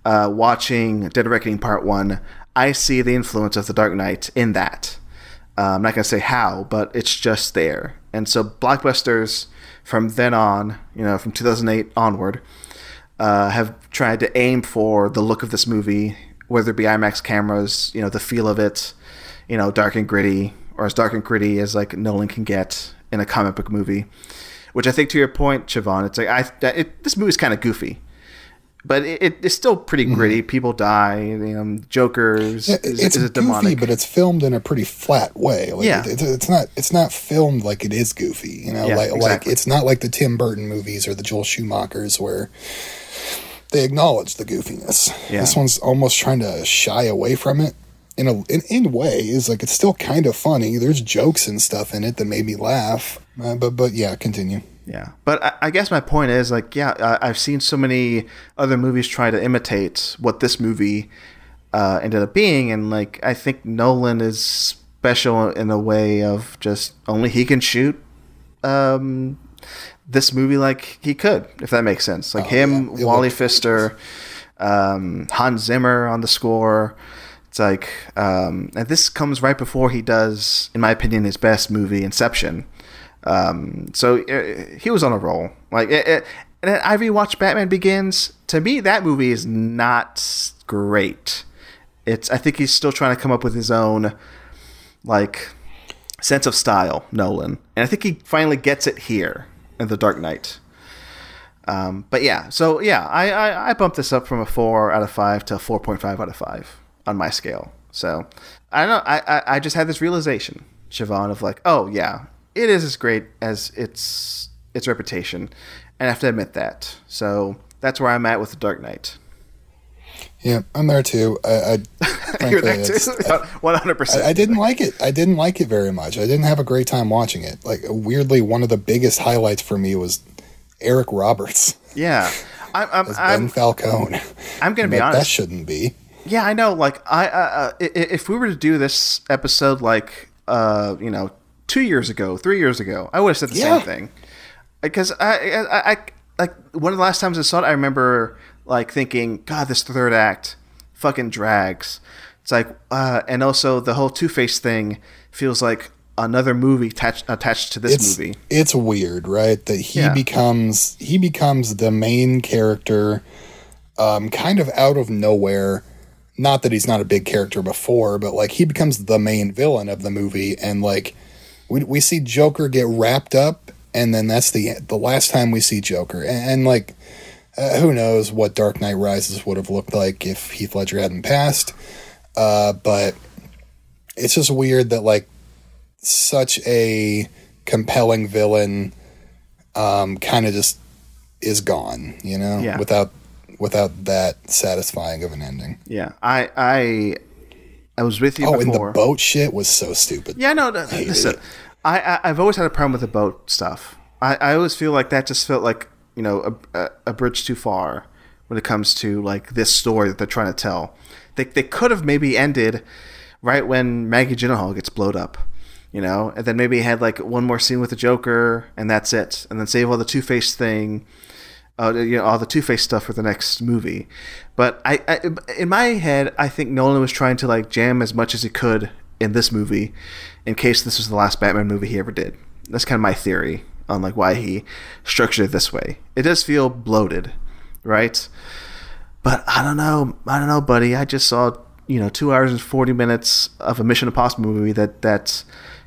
watching Dead Reckoning Part 1, I see the influence of The Dark Knight in that. I'm not going to say how, but it's just there. And so blockbusters from then on, from 2008 onward, have tried to aim for the look of this movie, whether it be IMAX cameras, the feel of it, dark and gritty, or as dark and gritty as like Nolan can get in a comic book movie. Which I think, to your point, Siobhan, it's like this movie's kind of goofy. But it's still pretty gritty. Mm-hmm. People die. Joker's is a demonic. It's goofy, but it's filmed in a pretty flat way. It's not filmed like it is goofy. Exactly. Like it's not like the Tim Burton movies or the Joel Schumachers where they acknowledge the goofiness. Yeah. This one's almost trying to shy away from it in ways. Like, it's still kind of funny. There's jokes and stuff in it that made me laugh. But yeah, continue. Yeah, but I guess my point is, like, I've seen so many other movies try to imitate what this movie ended up being, and like I think Nolan is special in a way of just only he can shoot this movie like he could, if that makes sense. Like Wally Pfister, Hans Zimmer on the score. It's like, and this comes right before he does, in my opinion, his best movie, Inception. So he was on a roll. Like, and I rewatched Batman Begins. To me, that movie is not great. I think he's still trying to come up with his own like sense of style, Nolan, and I think he finally gets it here in The Dark Knight. I bumped this up from a 4 out of 5 to a 4.5 out of 5 on my scale. So I don't know. I just had this realization, Siobhan, of like, oh yeah. It is as great as its reputation, and I have to admit that. So that's where I'm at with The Dark Knight. Yeah, I'm there too. I You're there too? 100%. I didn't like it. I didn't like it very much. I didn't have a great time watching it. Like, weirdly, one of the biggest highlights for me was Eric Roberts. Yeah, Ben Falcone. I'm going to be honest. That shouldn't be. Yeah, I know. Like, if we were to do this episode, like, 2 years ago, 3 years ago, I would have said the same thing, because I like one of the last times I saw it, I remember like thinking, God, this third act fucking drags. It's like, and also the whole Two-Face thing feels like another movie attached to this movie. It's weird, right? That he becomes the main character, kind of out of nowhere. Not that he's not a big character before, but like he becomes the main villain of the movie, and like. We see Joker get wrapped up, and then that's the last time we see Joker. And like, who knows what Dark Knight Rises would have looked like if Heath Ledger hadn't passed. But it's just weird that like such a compelling villain kind of just is gone, without without that satisfying of an ending. Yeah, I was with you. Oh, before. And the boat shit was so stupid. Yeah, no, I've always had a problem with the boat stuff. I always feel like that just felt like, you know, a bridge too far when it comes to like this story that they're trying to tell. They could have maybe ended right when Maggie Gyllenhaal gets blowed up, you know, and then maybe had like one more scene with the Joker and that's it, and then save all the Two-Face thing, you know, all the Two-Face stuff for the next movie. But I in my head, I think Nolan was trying to like jam as much as he could in this movie, in case this was the last Batman movie he ever did. That's kind of my theory on like why he structured it this way. It does feel bloated, right? But I don't know, buddy. I just saw, you know, 2 hours and 40 minutes of a Mission Impossible movie that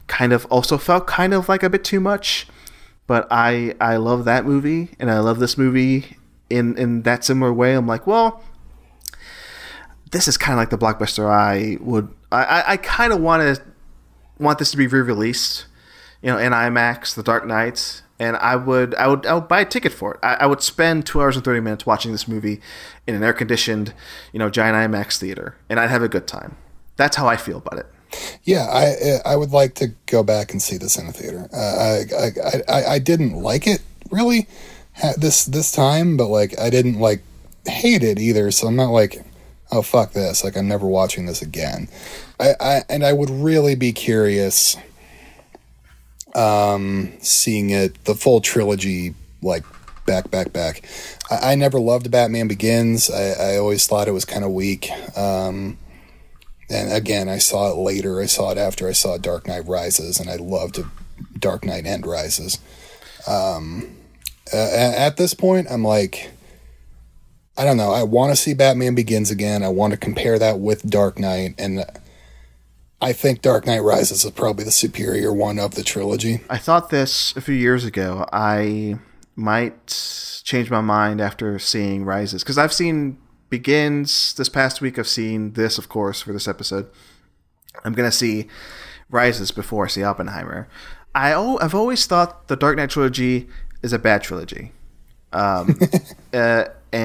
kind of also felt kind of like a bit too much. But I love that movie, and I love this movie in that similar way. I'm like, well, this is kind of like the blockbuster I kind of want this to be re-released, you know, in IMAX, The Dark Knight, and I would buy a ticket for it. I would spend 2 hours and 30 minutes watching this movie in an air-conditioned, you know, giant IMAX theater, and I'd have a good time. That's how I feel about it. Yeah, I would like to go back and see this in a theater. I didn't like it really this time, but like I didn't like hate it either. So I'm not like, oh fuck this, like I'm never watching this again. I would really be curious, seeing it the full trilogy like back. I never loved Batman Begins. I always thought it was kind of weak. And again, I saw it later. I saw it after I saw Dark Knight Rises, and I loved Dark Knight and Rises. At this point, I'm like, I don't know. I want to see Batman Begins again. I want to compare that with Dark Knight, and I think Dark Knight Rises is probably the superior one of the trilogy. I thought this a few years ago. I might change my mind after seeing Rises, because I've seen Begins this past week. I've seen this, of course, for this episode. I'm going to see Rises before I see Oppenheimer. I've always thought the Dark Knight trilogy is a bad trilogy. And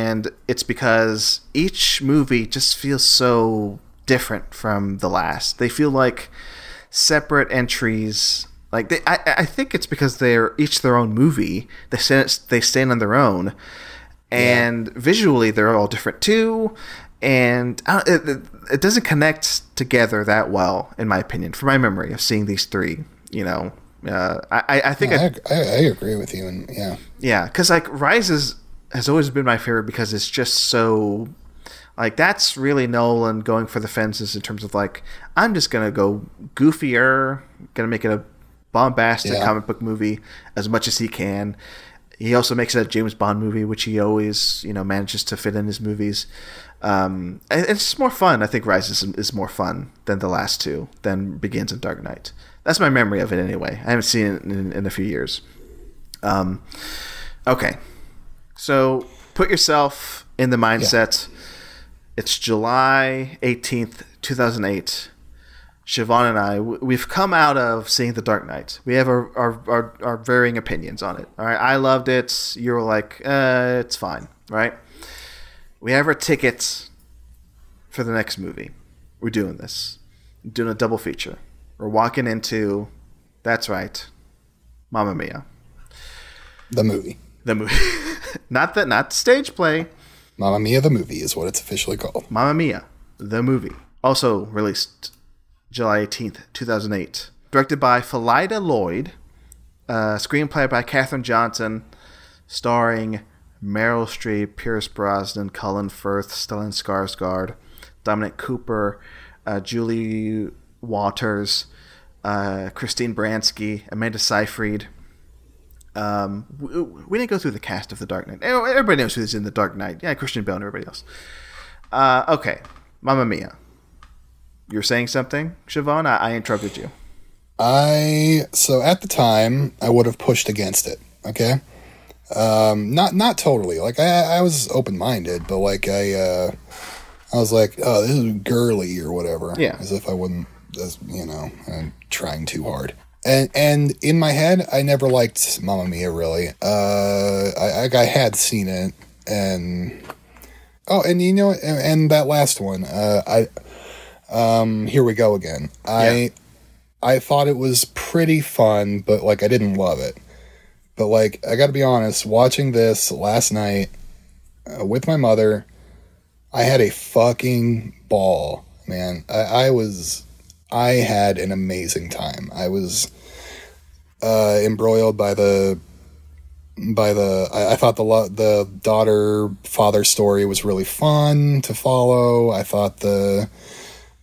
it's because each movie just feels so different from the last. They feel like separate entries. Like I think it's because they're each their own movie. They stand on their own. And visually, they're all different too, and it doesn't connect together that well, in my opinion, from my memory of seeing these three. You know, I think I agree with you, and yeah, because like Rises has always been my favorite because it's just so like that's really Nolan going for the fences in terms of like I'm just gonna go goofier, gonna make it a bombastic comic book movie as much as he can. He also makes that James Bond movie, which he always, you know, manages to fit in his movies. It's more fun. I think Rises is more fun than the last two, than Begins and Dark Knight. That's my memory of it anyway. I haven't seen it in a few years. Okay. So put yourself in the mindset. Yeah. It's July 18th, 2008. Siobhan and I, we've come out of seeing The Dark Knight. We have our varying opinions on it. All right, I loved it. You were like, it's fine, right? We have our tickets for the next movie. We're doing this. We're doing a double feature. We're walking into, that's right, Mamma Mia. The movie. not stage play. Mamma Mia the movie is what it's officially called. Mamma Mia the movie. Also released July 18th, 2008. Directed by Phillida Lloyd. Screenplay by Katherine Johnson. Starring Meryl Streep, Pierce Brosnan, Colin Firth, Stellan Skarsgård, Dominic Cooper, Julie Walters, Christine Baranski, Amanda Seyfried. We didn't go through the cast of The Dark Knight. Everybody knows who's in The Dark Knight. Yeah, Christian Bale and everybody else. Okay. Mamma Mia. You're saying something, Siobhan? I interrupted you. So at the time, I would have pushed against it, okay? Not totally. Like, I was open-minded, but, like, I was like, oh, this is girly or whatever. Yeah. As if I wouldn't, you know, I'm trying too hard. And in my head, I never liked Mamma Mia, really. I had seen it, and Oh, and you know, and that last one, Here We Go Again. I thought it was pretty fun, but like I didn't love it. But like I got to be honest, watching this last night with my mother, I had a fucking ball, man. I had an amazing time. I was embroiled by the I thought the daughter father story was really fun to follow. I thought the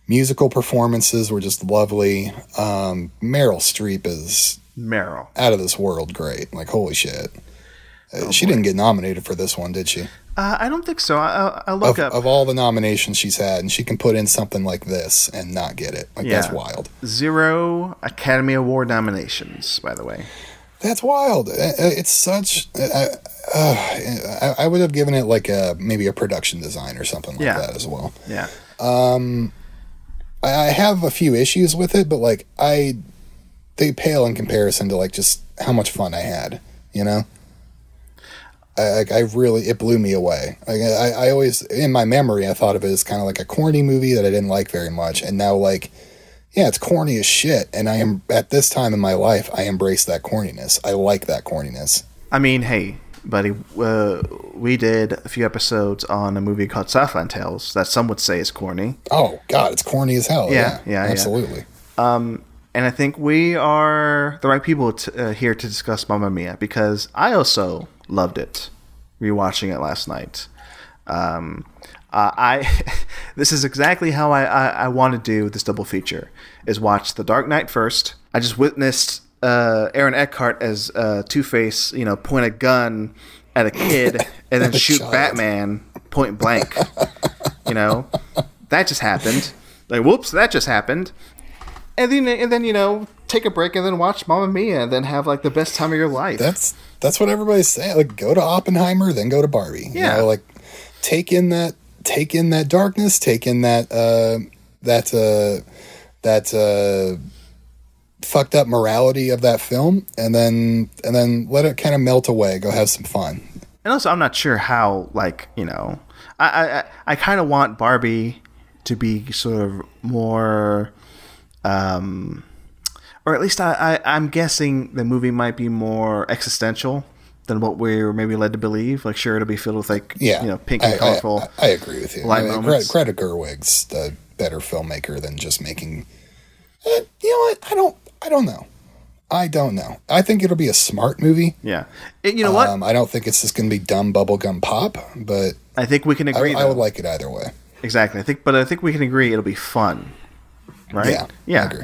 musical performances were just lovely. Meryl Streep is out of this world great. Like, holy shit. She didn't get nominated for this one, did she? I don't think so. I'll look up. Of all the nominations she's had, and she can put in something like this and not get it. Like, that's wild. 0 Academy Award nominations, by the way. That's wild. It's such... I would have given it like maybe a production design or something like that as well. Yeah. I have a few issues with it, but like they pale in comparison to like just how much fun I had. You know, it blew me away. Like I always, in my memory, I thought of it as kind of like a corny movie that I didn't like very much, and now like. Yeah, it's corny as shit, and I am at this time in my life. I embrace that corniness. I like that corniness. I mean, hey, buddy, we did a few episodes on a movie called Southland Tales that some would say is corny. Oh God, it's corny as hell. Yeah, absolutely. Yeah. And I think we are the right people here to discuss Mamma Mia because I also loved it. Rewatching it last night. This is exactly how I want to do this double feature, is watch The Dark Knight first. I just witnessed Aaron Eckhart as Two-Face, you know, point a gun at a kid and then shoot Batman point blank. You know, that just happened. Like, whoops, that just happened. And then you know, take a break and then watch Mamma Mia and then have like the best time of your life. That's what everybody's saying. Like, go to Oppenheimer, then go to Barbie. Yeah, you know, like take in that darkness, take in that fucked up morality of that film, and then let it kind of melt away. Go have some fun. And also, I'm not sure how, like, you know, I kind of want Barbie to be sort of more, or at least I'm guessing the movie might be more existential than what we were maybe led to believe. Like, sure, it'll be filled with, like, you know, pink and colorful. I agree with you. Greta Gerwig's the better filmmaker than just making. You know what? I don't know. I think it'll be a smart movie. Yeah. You know what? I don't think it's just going to be dumb bubblegum pop, but I think we can agree. I would like it either way. Exactly. I think we can agree it'll be fun. Right? Yeah. I agree.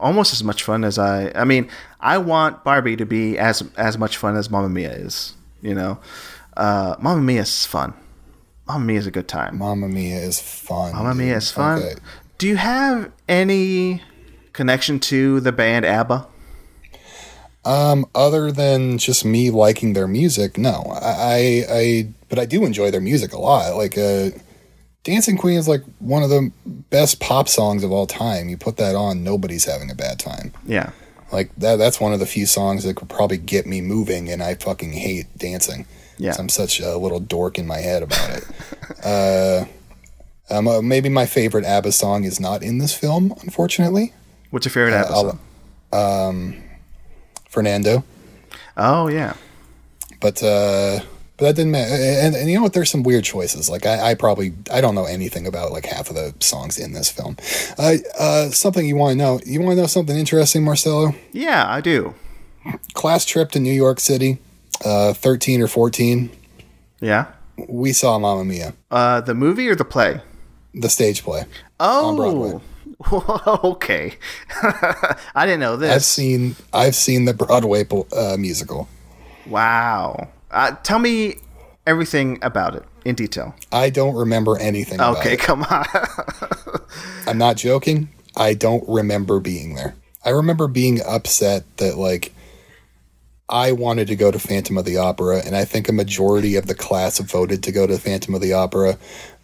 Almost as much fun as I mean, I want Barbie to be as much fun as Mamma Mia is, you know. Mamma Mia is fun. Mamma Mia is a good time. Mamma Mia is fun. Mamma Mia is fun. Okay. Do you have any connection to the band ABBA? Other than just me liking their music, no. But I do enjoy their music a lot. Like, Dancing Queen is like one of the best pop songs of all time. You put that on, nobody's having a bad time. Yeah. Like that's one of the few songs that could probably get me moving, and I fucking hate dancing. Yeah. I'm such a little dork in my head about it. Maybe my favorite ABBA song is not in this film, unfortunately. What's your favorite ABBA song? Fernando. Oh, yeah. But that didn't matter. And you know what? There's some weird choices. Like I don't know anything about like half of the songs in this film. Something you want to know. You want to know something interesting, Marcelo? Yeah, I do. Class trip to New York City, 13 or 14. Yeah. We saw Mamma Mia. The movie or the play? The stage play. Oh. On Broadway. Okay. I didn't know this. I've seen the Broadway musical. Wow. Tell me everything about it in detail. I don't remember anything about it. Okay, come on. I'm not joking. I don't remember being there. I remember being upset that, like, I wanted to go to Phantom of the Opera, and I think a majority of the class voted to go to Phantom of the Opera,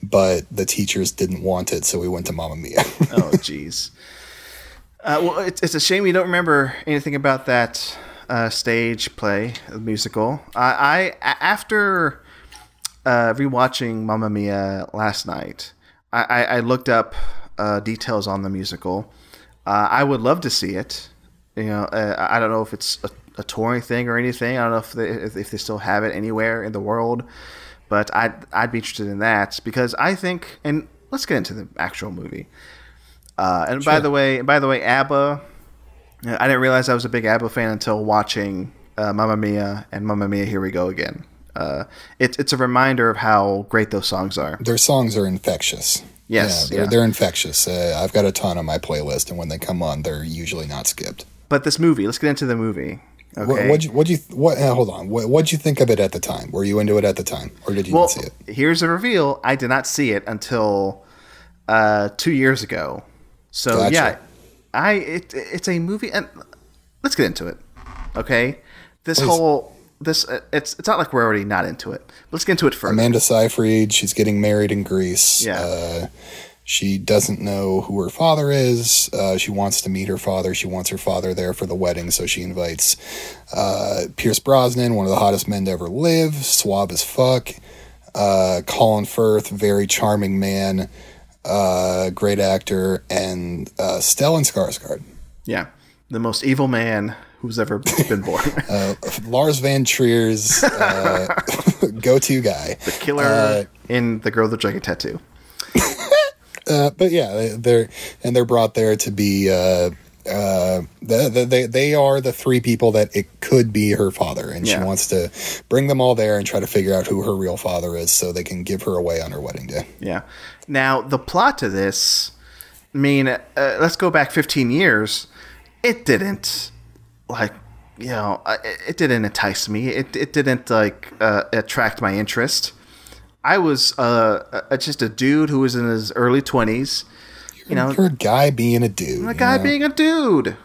but the teachers didn't want it, so we went to Mamma Mia. Oh, jeez. Well, it's a shame you don't remember anything about that. Stage play, a musical. I after rewatching Mamma Mia last night, I looked up details on the musical. I would love to see it. You know, I don't know if it's a touring thing or anything. I don't know if they still have it anywhere in the world, but I'd be interested in that because I think. And let's get into the actual movie. And sure. by the way, ABBA. I didn't realize I was a big ABBA fan until watching Mamma Mia and Mamma Mia Here We Go Again. It's a reminder of how great those songs are. Their songs are infectious. Yes. They're infectious. I've got a ton on my playlist, and when they come on, they're usually not skipped. But this movie, let's get into the movie. Okay. What'd you think of it at the time? Were you into it at the time, or did you not see it? Here's a reveal. I did not see it until 2 years ago. So gotcha. It's a movie, and let's get into it. Okay, it's not like we're already not into it. Let's get into it first. Amanda Seyfried, she's getting married in Greece. Yeah. She doesn't know who her father is. She wants to meet her father. She wants her father there for the wedding, so she invites Pierce Brosnan, one of the hottest men to ever live, suave as fuck. Colin Firth, very charming man, great actor, and Stellan Skarsgård. Yeah, the most evil man who's ever been born. Lars Van Trier's go-to guy. The killer in The Girl with the Dragon Tattoo. But yeah, they're brought there to be they are the three people that it could be her father, and she wants to bring them all there and try to figure out who her real father is, so they can give her away on her wedding day. Yeah. Now the plot to this, I mean, let's go back 15 years. It didn't it didn't entice me. It didn't attract my interest. I was just a dude who was in his early 20s. You're a guy being a dude. I'm a guy being a dude.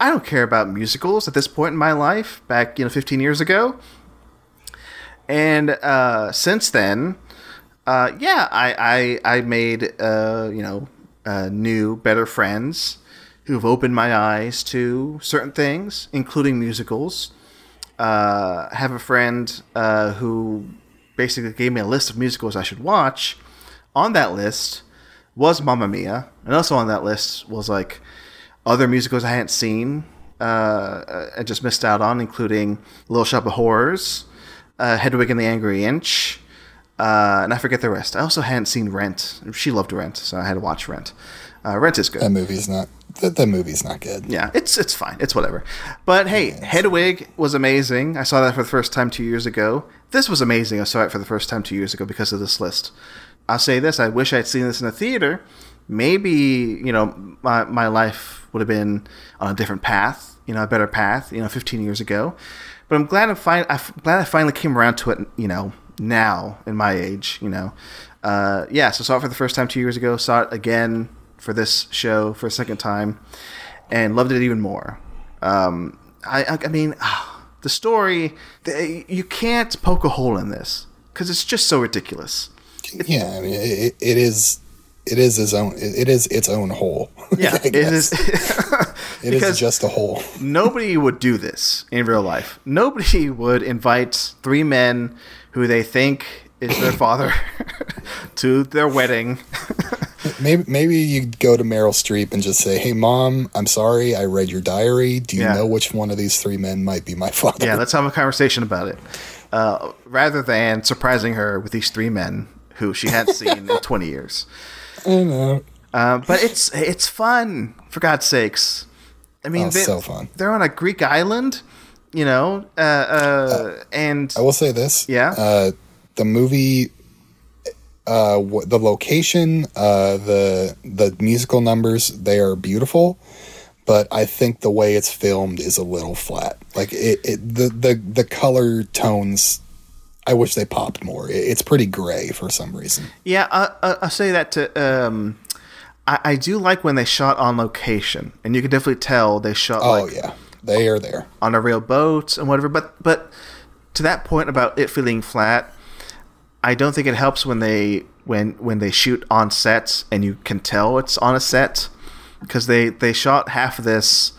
I don't care about musicals at this point in my life, back 15 years ago. And since then, I made new, better friends who've opened my eyes to certain things, including musicals. I have a friend who basically gave me a list of musicals I should watch. On that list was Mamma Mia, and also on that list was like other musicals I hadn't seen and just missed out on, including Little Shop of Horrors, Hedwig and the Angry Inch, and I forget the rest. I also hadn't seen Rent. She loved Rent, so I had to watch Rent. Rent is good. That movie's not good. Yeah, it's fine. It's whatever. But hey, Hedwig was amazing. I saw that for the first time 2 years ago. This was amazing. I saw it for the first time 2 years ago because of this list. I'll say this. I wish I'd seen this in a theater. Maybe, my life would have been on a different path, a better path, 15 years ago. But I'm glad I finally came around to it, now in my age, So saw it for the first time 2 years ago. Saw it again for this show for a second time, and loved it even more. The story, you can't poke a hole in this because it's just so ridiculous. It is its own hole. Yeah, it is. It is just a hole. Nobody would do this in real life. Nobody would invite three men who they think is their father to their wedding. Maybe you go to Meryl Streep and just say, "Hey, Mom, I'm sorry. I read your diary. Do you know which one of these three men might be my father?" Yeah, let's have a conversation about it. Rather than surprising her with these three men who she hadn't seen in 20 years. I know. But it's fun, for God's sakes. I mean, so fun. They're on a Greek island, and I will say this. Yeah. The movie... the location, the musical numbers, they are beautiful, but I think the way it's filmed is a little flat. Like the color tones, I wish they popped more. It's pretty gray for some reason. Yeah, I'll say that to. I do like when they shot on location, and you can definitely tell they shot. Oh yeah, they are there on a real boat and whatever. But to that point about it feeling flat. I don't think it helps when they shoot on sets and you can tell it's on a set, because they shot half of this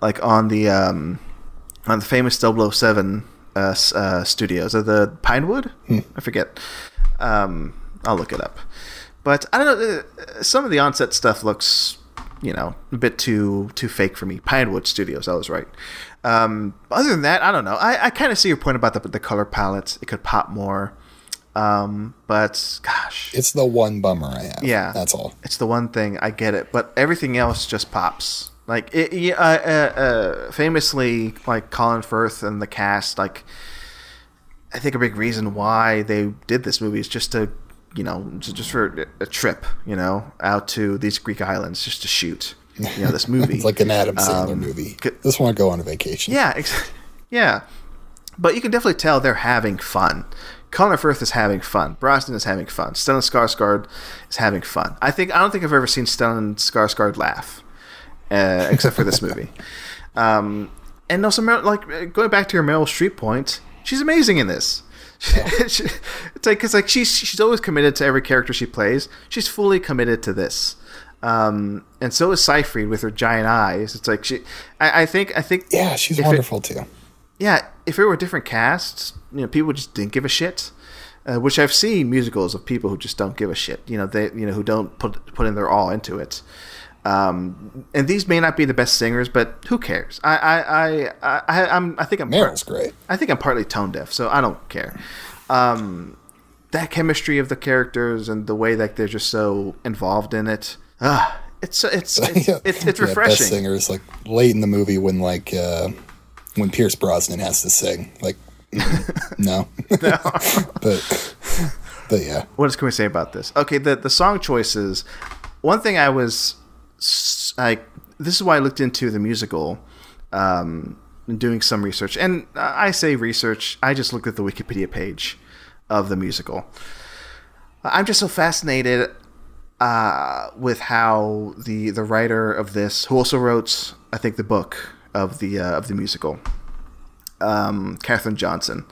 like on the famous 007 studios, or the Pinewood? I forget. I'll look it up. But I don't know. Some of the on-set stuff looks, you know, a bit too fake for me. Pinewood Studios, I was right. Other than that, I don't know. I kind of see your point about the color palette. It could pop more. But gosh, it's the one bummer I have. Yeah, that's all. It's the one thing. I get it, but everything else just pops. Like it, famously, like Colin Firth and the cast. Like, I think a big reason why they did this movie is just to, you know, just for a trip, you know, out to these Greek islands just to shoot, you know, this movie. It's like an Adam Sandler movie. Just want to go on a vacation. Yeah, yeah. But you can definitely tell they're having fun. Colin Firth is having fun. Brosnan is having fun. Stellan Skarsgård is having fun. I don't think I've ever seen Stellan Skarsgård laugh, except for this movie. And also, like going back to your Meryl Streep point, she's amazing in this. Yeah. It's like, 'cause like she's always committed to every character she plays. She's fully committed to this. And so is Seyfried with her giant eyes. It's like I think yeah, she's wonderful too. Yeah, if it were a different cast, you know, people just didn't give a shit. Which I've seen musicals of people who just don't give a shit. You know, who don't put in their all into it. And these may not be the best singers, but who cares? I think Meryl's great. I think I'm partly tone deaf, so I don't care. That chemistry of the characters and the way that they're just so involved in it. It's refreshing. Best singers, like late in the movie when like. When Pierce Brosnan has to sing, like, no, but yeah. What else can we say about this? Okay, the song choices. One thing I was like, this is why I looked into the musical, doing some research, and I say research. I just looked at the Wikipedia page of the musical. I'm just so fascinated with how the writer of this, who also wrote, I think, the book. Of the musical, Katherine Johnson.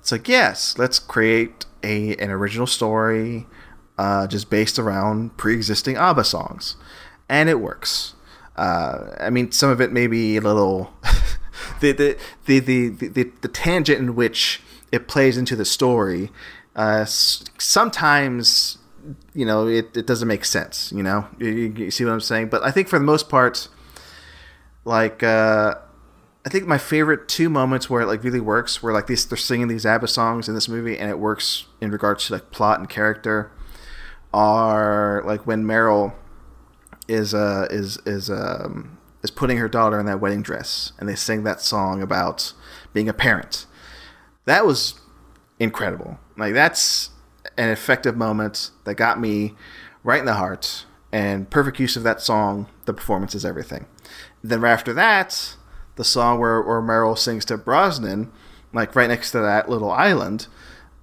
It's like, yes, let's create an original story just based around pre-existing ABBA songs, and it works. I mean, some of it may be a little the tangent in which it plays into the story. Sometimes, you know, it doesn't make sense. You know, you see what I'm saying. But I think for the most part. Like, I think my favorite two moments where it like really works were like they're singing these ABBA songs in this movie, and it works in regards to like plot and character. Are like when Meryl is putting her daughter in that wedding dress, and they sing that song about being a parent. That was incredible. Like that's an effective moment that got me right in the heart. And perfect use of that song. The performance is everything. Then right after that, the song where Meryl sings to Brosnan, like right next to that little island.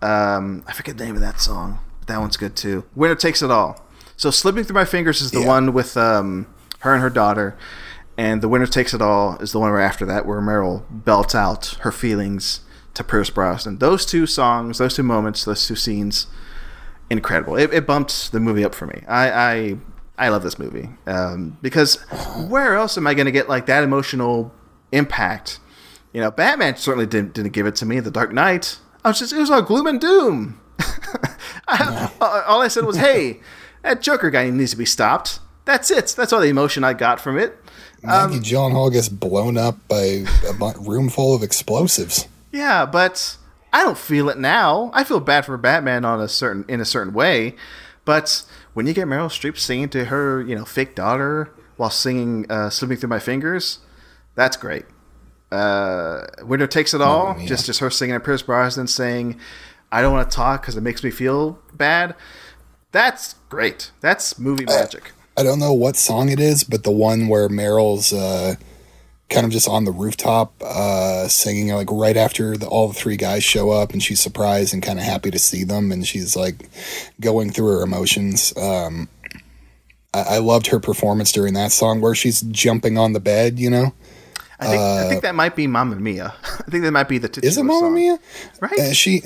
I forget the name of that song. But that one's good too. Winner Takes It All. So Slipping Through My Fingers is the one with her and her daughter. And The Winner Takes It All is the one right after that where Meryl belts out her feelings to Pierce Brosnan. Those two songs, those two moments, those two scenes, incredible. It bumped the movie up for me. I love this movie because where else am I going to get like that emotional impact? You know, Batman certainly didn't give it to me. The Dark Knight, it was all gloom and doom. All I said was, "Hey, that Joker guy needs to be stopped." That's it. That's all the emotion I got from it. Maggie Gyllenhaal gets blown up by a room full of explosives. Yeah, but I don't feel it now. I feel bad for Batman in a certain way, but. When you get Meryl Streep singing to her, you know, fake daughter while singing "Slipping Through My Fingers," that's great. Winner Takes It All, just her singing, and Pierce Brosnan saying, "I don't want to talk because it makes me feel bad." That's great. That's movie magic. I don't know what song it is, but the one where Meryl's kind of just on the rooftop singing, like right after all the three guys show up, and she's surprised and kind of happy to see them, and she's like going through her emotions. I loved her performance during that song where she's jumping on the bed, you know. I think that might be Mamma Mia. I think that might be the song. Is it Mamma Mia? Right. She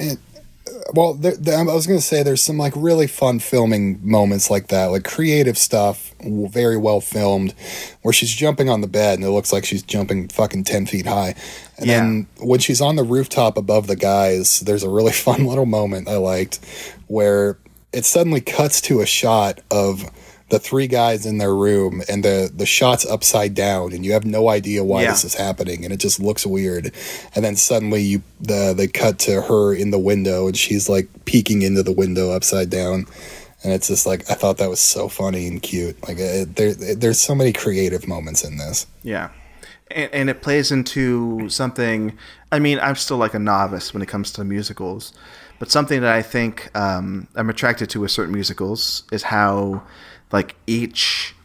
well, I was going to say there's some like really fun filming moments like that, like creative stuff, very well filmed, where she's jumping on the bed and it looks like she's jumping fucking 10 feet high. And then when she's on the rooftop above the guys, there's a really fun little moment I liked where it suddenly cuts to a shot of the three guys in their room and the shot's upside down and you have no idea why this is happening and it just looks weird. And then suddenly they cut to her in the window and she's like peeking into the window upside down. And it's just like, I thought that was so funny and cute. Like there's so many creative moments in this. Yeah. And it plays into something. I mean, I'm still like a novice when it comes to musicals, but something that I think I'm attracted to with certain musicals is how, like, each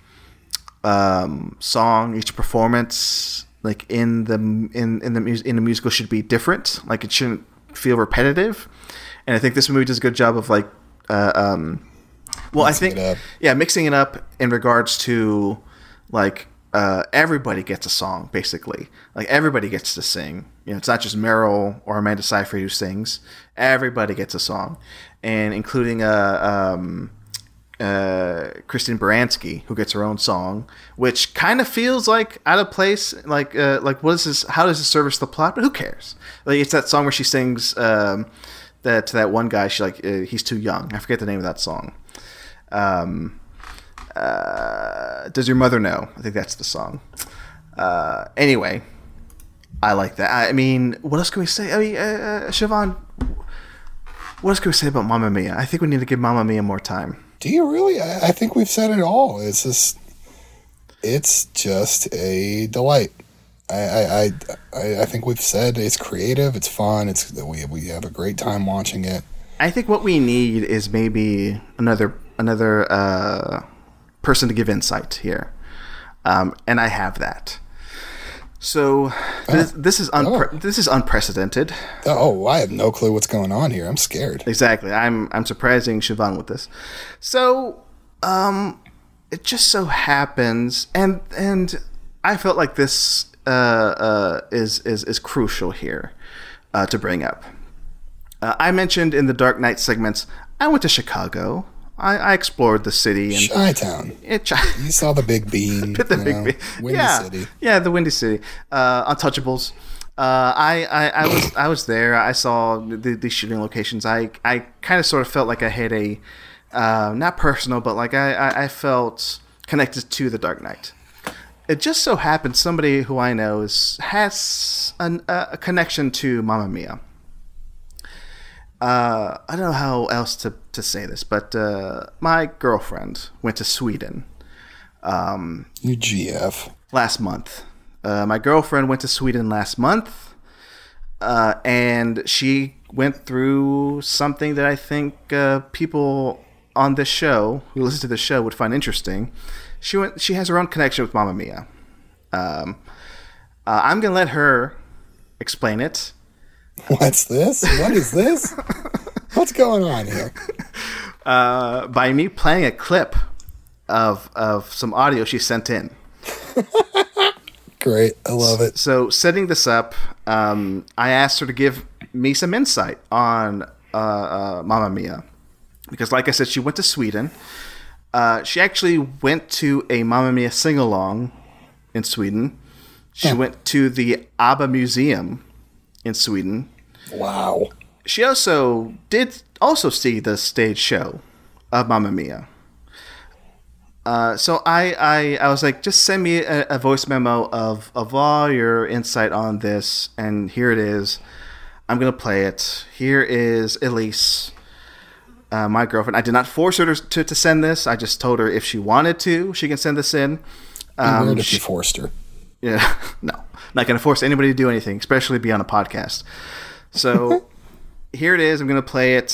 song, each performance, like in the musical should be different. Like, it shouldn't feel repetitive. And I think this movie does a good job of like, mixing it up in regards to like everybody gets a song basically. Like everybody gets to sing. You know, it's not just Meryl or Amanda Seyfried who sings. Everybody gets a song, and including Kristen Baranski, who gets her own song, which kind of feels like out of place. Like what is this? How does this service the plot? But who cares? Like, it's that song where she sings that to that one guy. She like he's too young. I forget the name of that song. Does your mother know? I think that's the song. Anyway, I like that. I mean, what else can we say? I mean, Siobhan, what else can we say about Mamma Mia? I think we need to give Mamma Mia more time. Do you really? I think we've said it all. It's just a delight. I think we've said it's creative, it's fun, we have a great time watching it. I think what we need is maybe another person to give insight here, and I have that. So this is unprecedented. Oh, I have no clue what's going on here. I'm scared. Exactly. I'm surprising Siobhan with this. So it just so happens, and I felt like this is crucial here to bring up. I mentioned in the Dark Knight segments, I went to Chicago. I explored the city. Chi-town. You saw the big bean. Windy City. Yeah, the Windy City. Untouchables. I was there. I saw the shooting locations. I kind of sort of felt like I had a, not personal, but like I felt connected to the Dark Knight. It just so happened somebody who I know has a connection to Mamma Mia. I don't know how else to say this, but my girlfriend went to Sweden. UGF. Last month. My girlfriend went to Sweden last month, and she went through something that I think people on this show, who listen to the show, would find interesting. She has her own connection with Mamma Mia. I'm going to let her explain it. What's this? What is this? What's going on here? By me playing a clip of some audio she sent in. Great. I love it. So setting this up, I asked her to give me some insight on Mamma Mia. Because like I said, she went to Sweden. She actually went to a Mamma Mia sing-along in Sweden. She went to the ABBA Museum in Sweden. Wow. She also did see the stage show of Mamma Mia. So I was like, just send me a voice memo of all your insight on this, and here it is. I'm going to play it. Here is Elise, my girlfriend. I did not force her to send this. I just told her if she wanted to, she can send this in. Weird if you forced her. Yeah, no. Not going to force anybody to do anything, especially be on a podcast. So here it is. I'm going to play it.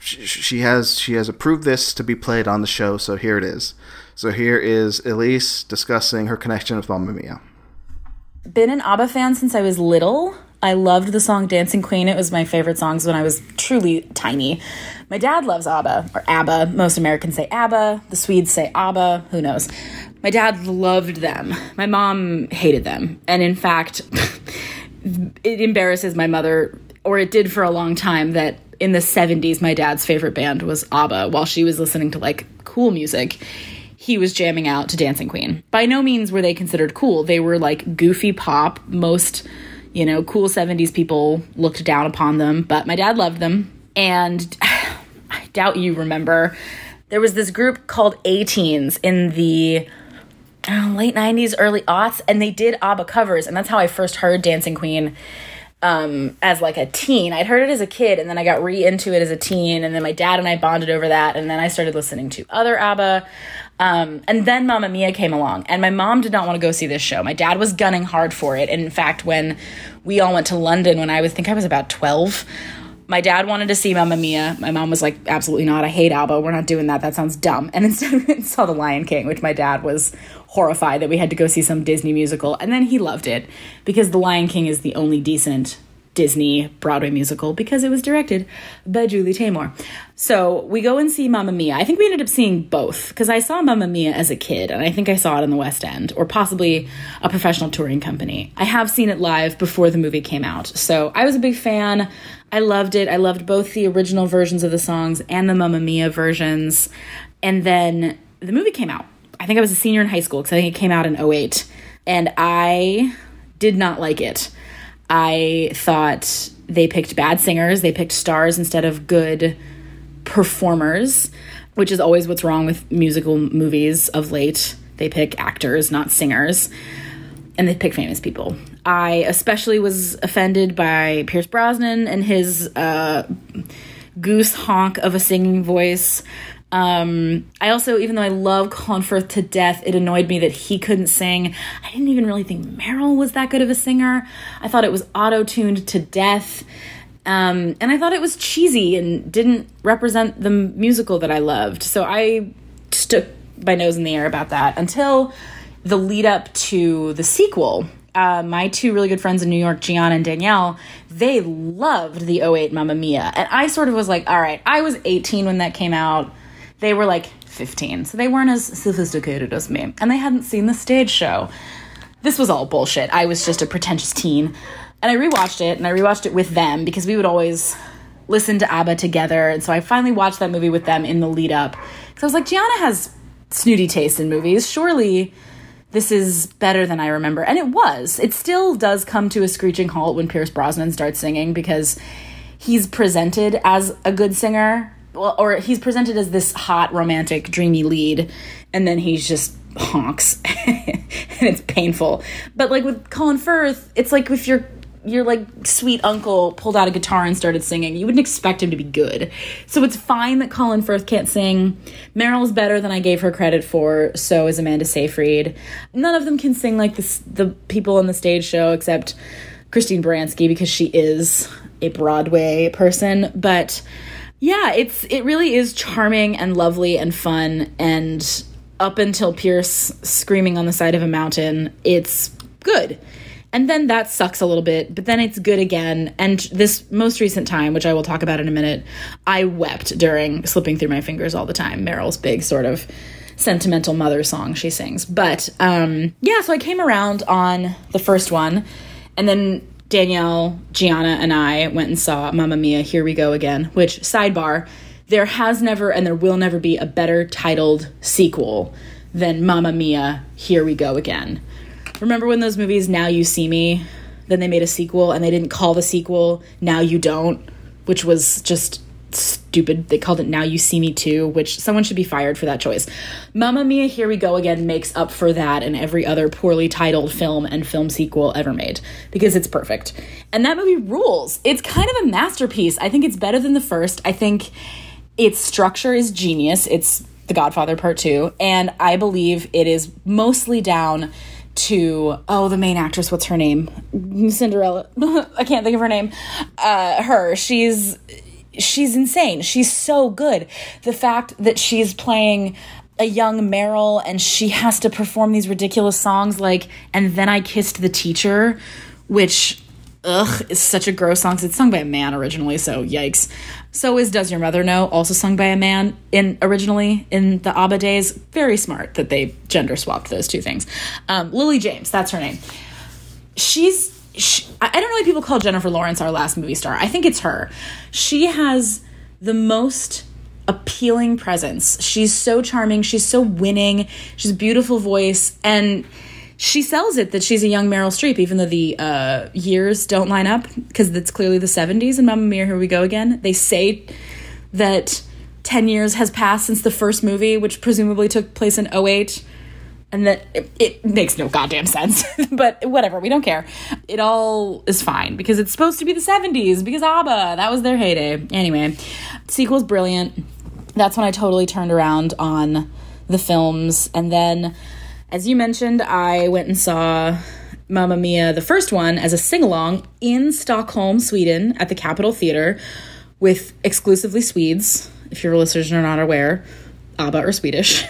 She has approved this to be played on the show, so here it is. So here is Elise discussing her connection with Mamma Mia. Been an ABBA fan since I was little. I loved the song Dancing Queen. It was my favorite songs when I was truly tiny. My dad loves ABBA, or ABBA. Most Americans say ABBA. The Swedes say ABBA. Who knows? My dad loved them. My mom hated them. And in fact, it embarrasses my mother, or it did for a long time, that in the 70s, my dad's favorite band was ABBA. While she was listening to, like, cool music, he was jamming out to Dancing Queen. By no means were they considered cool. They were, like, goofy pop. Most, you know, cool 70s people looked down upon them, but my dad loved them. And I doubt you remember, there was this group called A-Teens in the late 90s, early aughts, and they did ABBA covers, and that's how I first heard Dancing Queen as, like, a teen. I'd heard it as a kid, and then I got re-into it as a teen, and then my dad and I bonded over that, and then I started listening to other ABBA, and then Mamma Mia came along, and my mom did not want to go see this show. My dad was gunning hard for it, and in fact, when we all went to London when I was about 12, my dad wanted to see Mamma Mia. My mom was like, absolutely not. I hate ABBA. We're not doing that. That sounds dumb. And instead we saw The Lion King, which my dad was horrified that we had to go see some Disney musical. And then he loved it because The Lion King is the only decent Disney Broadway musical because it was directed by Julie Taymor. So we go and see Mamma Mia. I think we ended up seeing both because I saw Mamma Mia as a kid, and I think I saw it in the West End or possibly a professional touring company. I have seen it live before the movie came out. So I was a big fan. I loved it. I loved both the original versions of the songs and the Mamma Mia versions. And then the movie came out. I think I was a senior in high school because I think it came out in 2008. And I did not like it. I thought they picked bad singers. They picked stars instead of good performers, which is always what's wrong with musical movies of late. They pick actors, not singers. And they pick famous people. I especially was offended by Pierce Brosnan and his goose honk of a singing voice. I also, even though I love Colin Firth to death, it annoyed me that he couldn't sing. I didn't even really think Meryl was that good of a singer. I thought it was auto-tuned to death. And I thought it was cheesy and didn't represent the musical that I loved. So I stuck my nose in the air about that until the lead up to the sequel. My two really good friends in New York, Gianna and Danielle, they loved the 2008 Mamma Mia. And I sort of was like, all right, I was 18 when that came out. They were like 15. So they weren't as sophisticated as me. And they hadn't seen the stage show. This was all bullshit. I was just a pretentious teen. And I rewatched it with them because we would always listen to ABBA together. And so I finally watched that movie with them in the lead up. Because I was like, Gianna has snooty taste in movies. Surely this is better than I remember. And it was. It still does come to a screeching halt when Pierce Brosnan starts singing because he's presented as a good singer, or he's presented as this hot, romantic, dreamy lead, and then he just honks. And it's painful. But, like, with Colin Firth, it's like if your like sweet uncle pulled out a guitar and started singing. You wouldn't expect him to be good. So it's fine that Colin Firth can't sing. Meryl's better than I gave her credit for. So is Amanda Seyfried. None of them can sing like the people on the stage show except Christine Baranski because she is a Broadway person. But yeah, it really is charming and lovely and fun. And up until Pierce screaming on the side of a mountain, it's good. And then that sucks a little bit, but then it's good again. And this most recent time, which I will talk about in a minute, I wept during Slipping Through My Fingers All the Time, Meryl's big sort of sentimental mother song she sings. But yeah, so I came around on the first one, and then Danielle, Gianna, and I went and saw Mamma Mia, Here We Go Again, which, sidebar, there has never and there will never be a better titled sequel than Mamma Mia, Here We Go Again. Remember when those movies, Now You See Me, then they made a sequel and they didn't call the sequel Now You Don't, which was just stupid. They called it Now You See Me 2, which someone should be fired for that choice. Mamma Mia, Here We Go Again makes up for that and every other poorly titled film and film sequel ever made because it's perfect. And that movie rules. It's kind of a masterpiece. I think it's better than the first. I think its structure is genius. It's The Godfather Part 2. And I believe it is mostly down to the main actress, what's her name, Cinderella. I can't think of her name. She's insane. She's so good. The fact that she's playing a young Meryl and she has to perform these ridiculous songs like "And Then I Kissed the Teacher," which is such a gross song. It's sung by a man originally, so yikes. So is "Does Your Mother Know," also sung by a man originally in the ABBA days. Very smart that they gender swapped those two things. Lily James, that's her name. She's I don't know why people call Jennifer Lawrence our last movie star. I think it's her. She has the most appealing presence. She's so charming. She's so winning. She's a beautiful voice. And she sells it that she's a young Meryl Streep, even though the years don't line up, because that's clearly the 70s in Mamma Mia, Here We Go Again. They say that 10 years has passed since the first movie, which presumably took place in 2008. And that it makes no goddamn sense. But whatever, we don't care. It all is fine because it's supposed to be the 70s because ABBA, that was their heyday. Anyway, sequel's brilliant. That's when I totally turned around on the films. And then, as you mentioned, I went and saw Mamma Mia, the first one, as a sing-along in Stockholm, Sweden, at the Capitol Theater with exclusively Swedes, if your listeners are not aware. ABBA or Swedish.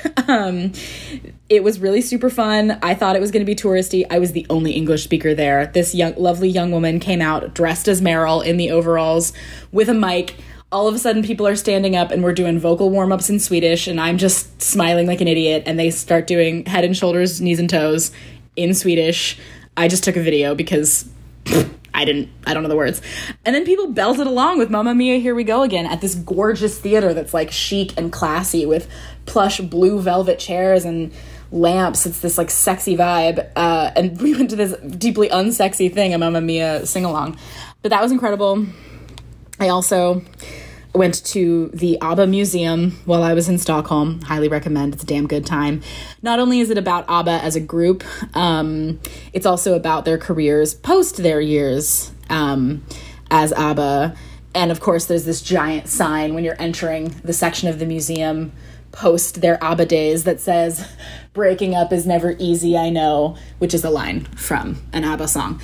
It was really super fun. I thought it was going to be touristy. I was the only English speaker there. This lovely young woman came out dressed as Meryl in the overalls with a mic. All of a sudden, people are standing up and we're doing vocal warm-ups in Swedish, and I'm just smiling like an idiot, and they start doing head and shoulders, knees and toes in Swedish. I just took a video because I don't know the words. And then people belted along with Mamma Mia, Here We Go Again at this gorgeous theater that's like chic and classy with plush blue velvet chairs and lamps. It's this like sexy vibe. And we went to this deeply unsexy thing, a Mamma Mia sing-along. But that was incredible. I also went to the ABBA Museum while I was in Stockholm. Highly recommend. It's a damn good time. Not only is it about ABBA as a group, it's also about their careers post their years as ABBA. And, of course, there's this giant sign when you're entering the section of the museum post their ABBA days that says, "Breaking up is never easy, I know," which is a line from an ABBA song.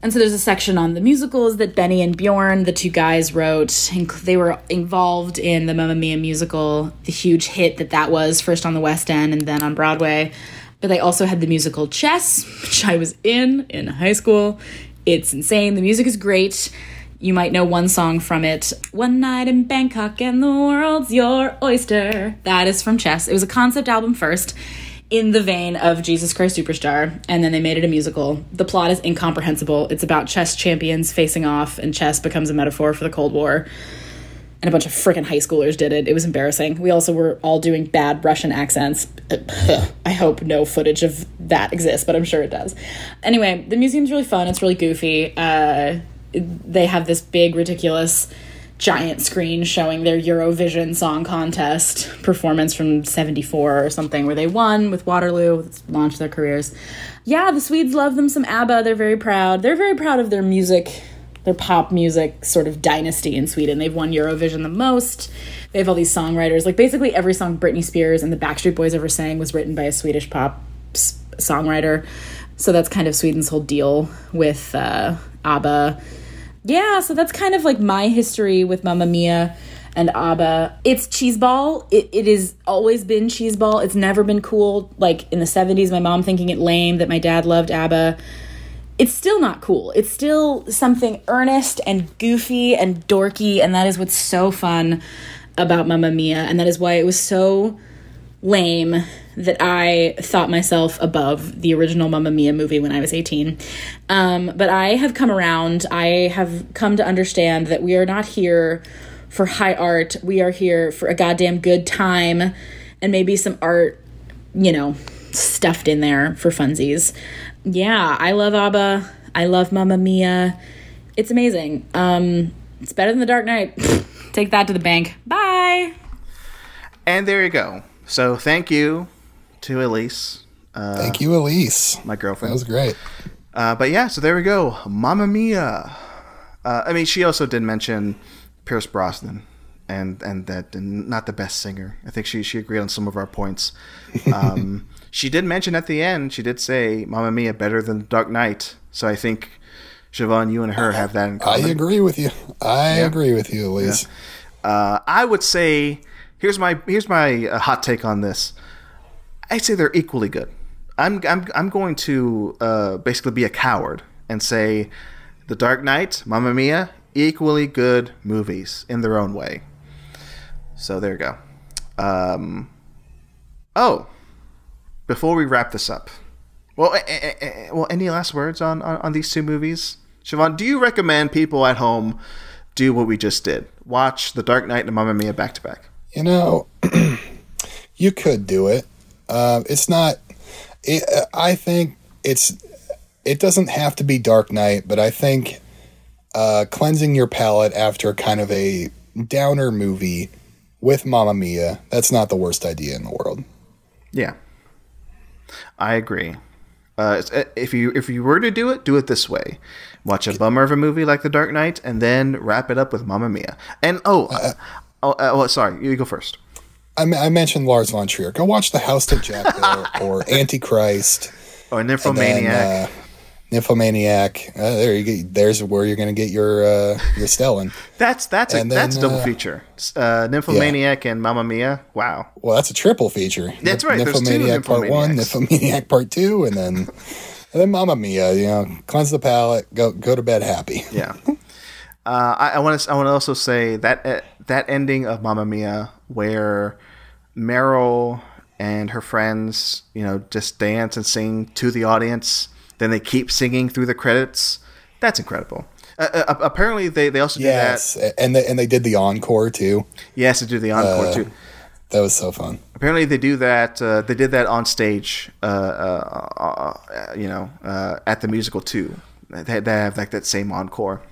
And so there's a section on the musicals that Benny and Bjorn, the two guys, wrote. They were involved in the Mamma Mia musical, the huge hit that was, first on the West End and then on Broadway. But they also had the musical Chess, which I was in high school. It's insane. The music is great. You might know one song from it. "One Night in Bangkok and the World's Your Oyster." That is from Chess. It was a concept album first, in the vein of Jesus Christ Superstar, and then they made it a musical. The plot is incomprehensible. It's about chess champions facing off, and chess becomes a metaphor for the Cold War. And a bunch of frickin' high schoolers did it. It was embarrassing. We also were all doing bad Russian accents. I hope no footage of that exists, but I'm sure it does. Anyway, the museum's really fun. It's really goofy. They have this big, ridiculous giant screen showing their Eurovision Song Contest performance from 74 or something, where they won with Waterloo, launched their careers. Yeah, the Swedes love them some ABBA. They're very proud. They're very proud of their music, their pop music sort of dynasty in Sweden. They've won Eurovision the most. They have all these songwriters. Like, basically every song Britney Spears and the Backstreet Boys ever sang was written by a Swedish pop songwriter. So that's kind of Sweden's whole deal with ABBA. Yeah, so that's kind of like my history with Mamma Mia and ABBA. It's cheeseball. It has always been cheeseball. It's never been cool. Like, in the 70s, my mom thinking it lame that my dad loved ABBA. It's still not cool. It's still something earnest and goofy and dorky, and that is what's so fun about Mamma Mia, and that is why it was so lame that I thought myself above the original Mamma Mia movie when I was 18. But I have come around. I have come to understand that we are not here for high art. We are here for a goddamn good time and maybe some art, you know, stuffed in there for funsies. Yeah, I love ABBA. I love Mamma Mia. It's amazing. It's better than The Dark Knight. Take that to the bank. Bye. And there you go. So thank you to Elise. Thank you, Elise. My girlfriend. That was great. But yeah, so there we go. Mamma Mia. I mean, she also did mention Pierce Brosnan and that and not the best singer. I think she agreed on some of our points. She did mention at the end, she did say Mamma Mia better than The Dark Knight. So I think, Siobhan, you and her have that in common. I agree with you. I agree with you, Elise. Yeah. I would say... Here's my hot take on this. I'd say they're equally good. I'm going to basically be a coward and say The Dark Knight, Mamma Mia, equally good movies in their own way. So there you go. Before we wrap this up, Well, any last words on these two movies? Siobhan, do you recommend people at home do what we just did? Watch The Dark Knight and Mamma Mia back to back. You know, you could do it. It's not. I think it's. It doesn't have to be Dark Knight, but I think cleansing your palate after kind of a downer movie with Mamma Mia, that's not the worst idea in the world. Yeah, I agree. If you were to do it this way. Watch a bummer of a movie like The Dark Knight and then wrap it up with Mamma Mia. And sorry, you go first. I mentioned Lars von Trier. Go watch The House that Jack Built or Antichrist or Nymphomaniac. Then, Nymphomaniac. There you go. There's where you're going to get your Stellan. That's a double feature. Nymphomaniac and Mamma Mia. Wow. Well, that's a triple feature. That's right. Nymphomaniac Part 1, Nymphomaniac Part 2, and then Mamma Mia. You know, cleanse the palate. Go to bed happy. Yeah. I want to also say that that ending of Mamma Mia where Meryl and her friends, you know, just dance and sing to the audience. Then they keep singing through the credits. That's incredible. Apparently, they also do that. Yes, and they did the encore, too. Yes, they do the encore, too. That was so fun. Apparently, they do that. They did that on stage, at the musical, too. They have, like, that same encore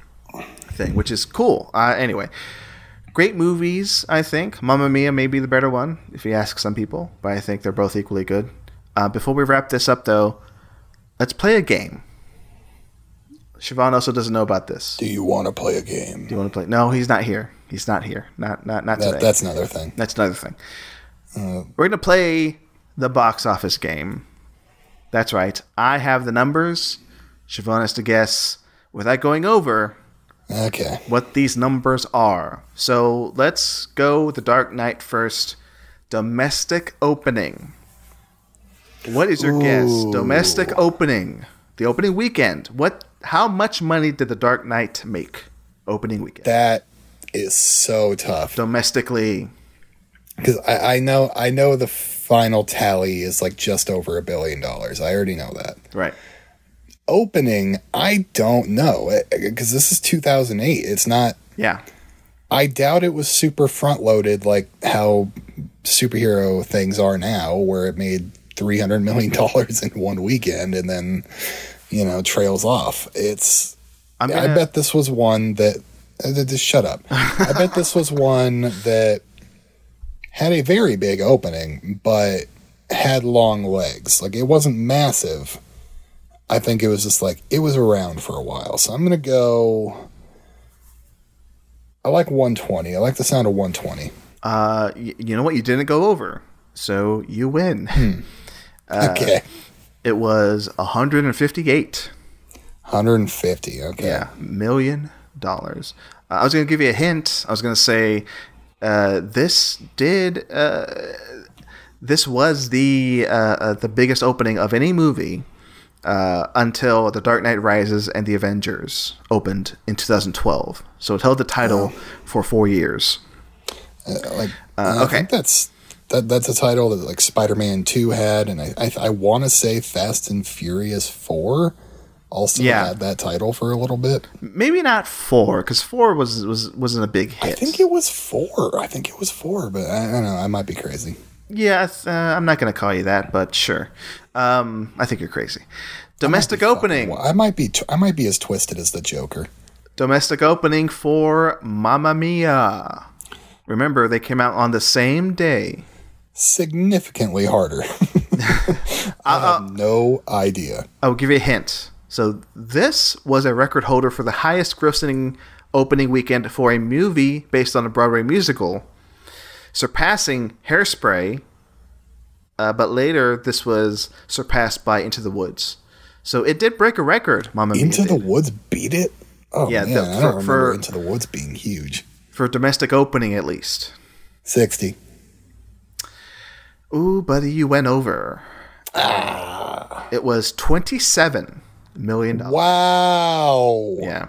thing, which is cool. Anyway, great movies, I think. Mamma Mia may be the better one, if you ask some people. But I think they're both equally good. Before we wrap this up, though, let's play a game. Siobhan also doesn't know about this. Do you want to play a game? Do you want to play? No, he's not here. He's not here. Not today. That's another thing. We're going to play the box office game. That's right. I have the numbers. Siobhan has to guess, without going over, what these numbers are. So let's go with The Dark Knight first. Domestic opening. What is your guess? Domestic opening. The opening weekend. How much money did The Dark Knight make opening weekend? That is so tough. Domestically. Because I know the final tally is like just over $1 billion. I already know that. Right. Opening, I don't know. Because this is 2008. It's not... Yeah. I doubt it was super front-loaded like how superhero things are now, where it made $300 million in one weekend and then, you know, trails off. I bet this was one that just shut up. I bet this was one that had a very big opening but had long legs. Like, it wasn't massive. I think it was just like it was around for a while. So I'm gonna go. I like 120. I like the sound of 120. You know what? You didn't go over, so you win. Okay. It was 158. 150, okay. Yeah, $1 million. I was going to give you a hint. I was going to say this was the biggest opening of any movie until The Dark Knight Rises and The Avengers opened in 2012. So it held the title for 4 years. I think that's a title that like Spider-Man 2 had, and I want to say Fast and Furious 4 also had that title for a little bit. Maybe not 4, because 4 wasn't a big hit. I think it was 4, but I don't know. I might be crazy. Yeah, I'm not going to call you that, but sure. I think you're crazy. Domestic opening. Well, I might be as twisted as the Joker. Domestic opening for Mamma Mia. Remember, they came out on the same day. Significantly harder. I have no idea. I'll give you a hint. So this was a record holder for the highest grossing opening weekend for a movie based on a Broadway musical, surpassing Hairspray, but later this was surpassed by Into the Woods. So it did break a record, Mamma Mia. Into the Woods beat it? Oh, yeah, man, I don't remember Into the Woods being huge. For domestic opening, at least. 60. Ooh, buddy, you went over. It was $27 million. Wow. Yeah.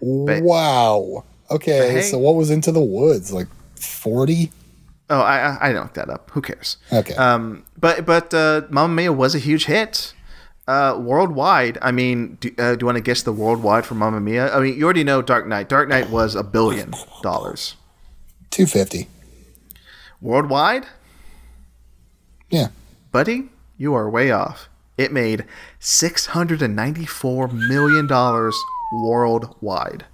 Wow. Okay, hey, so what was Into the Woods? Like 40? Oh, I knocked that up. Who cares? Okay. But Mamma Mia was a huge hit. Worldwide, I mean, do you want to guess the worldwide for Mamma Mia? I mean, you already know Dark Knight. Dark Knight was $1 billion. 250. Worldwide? Yeah. Buddy, you are way off. It made $694 million worldwide.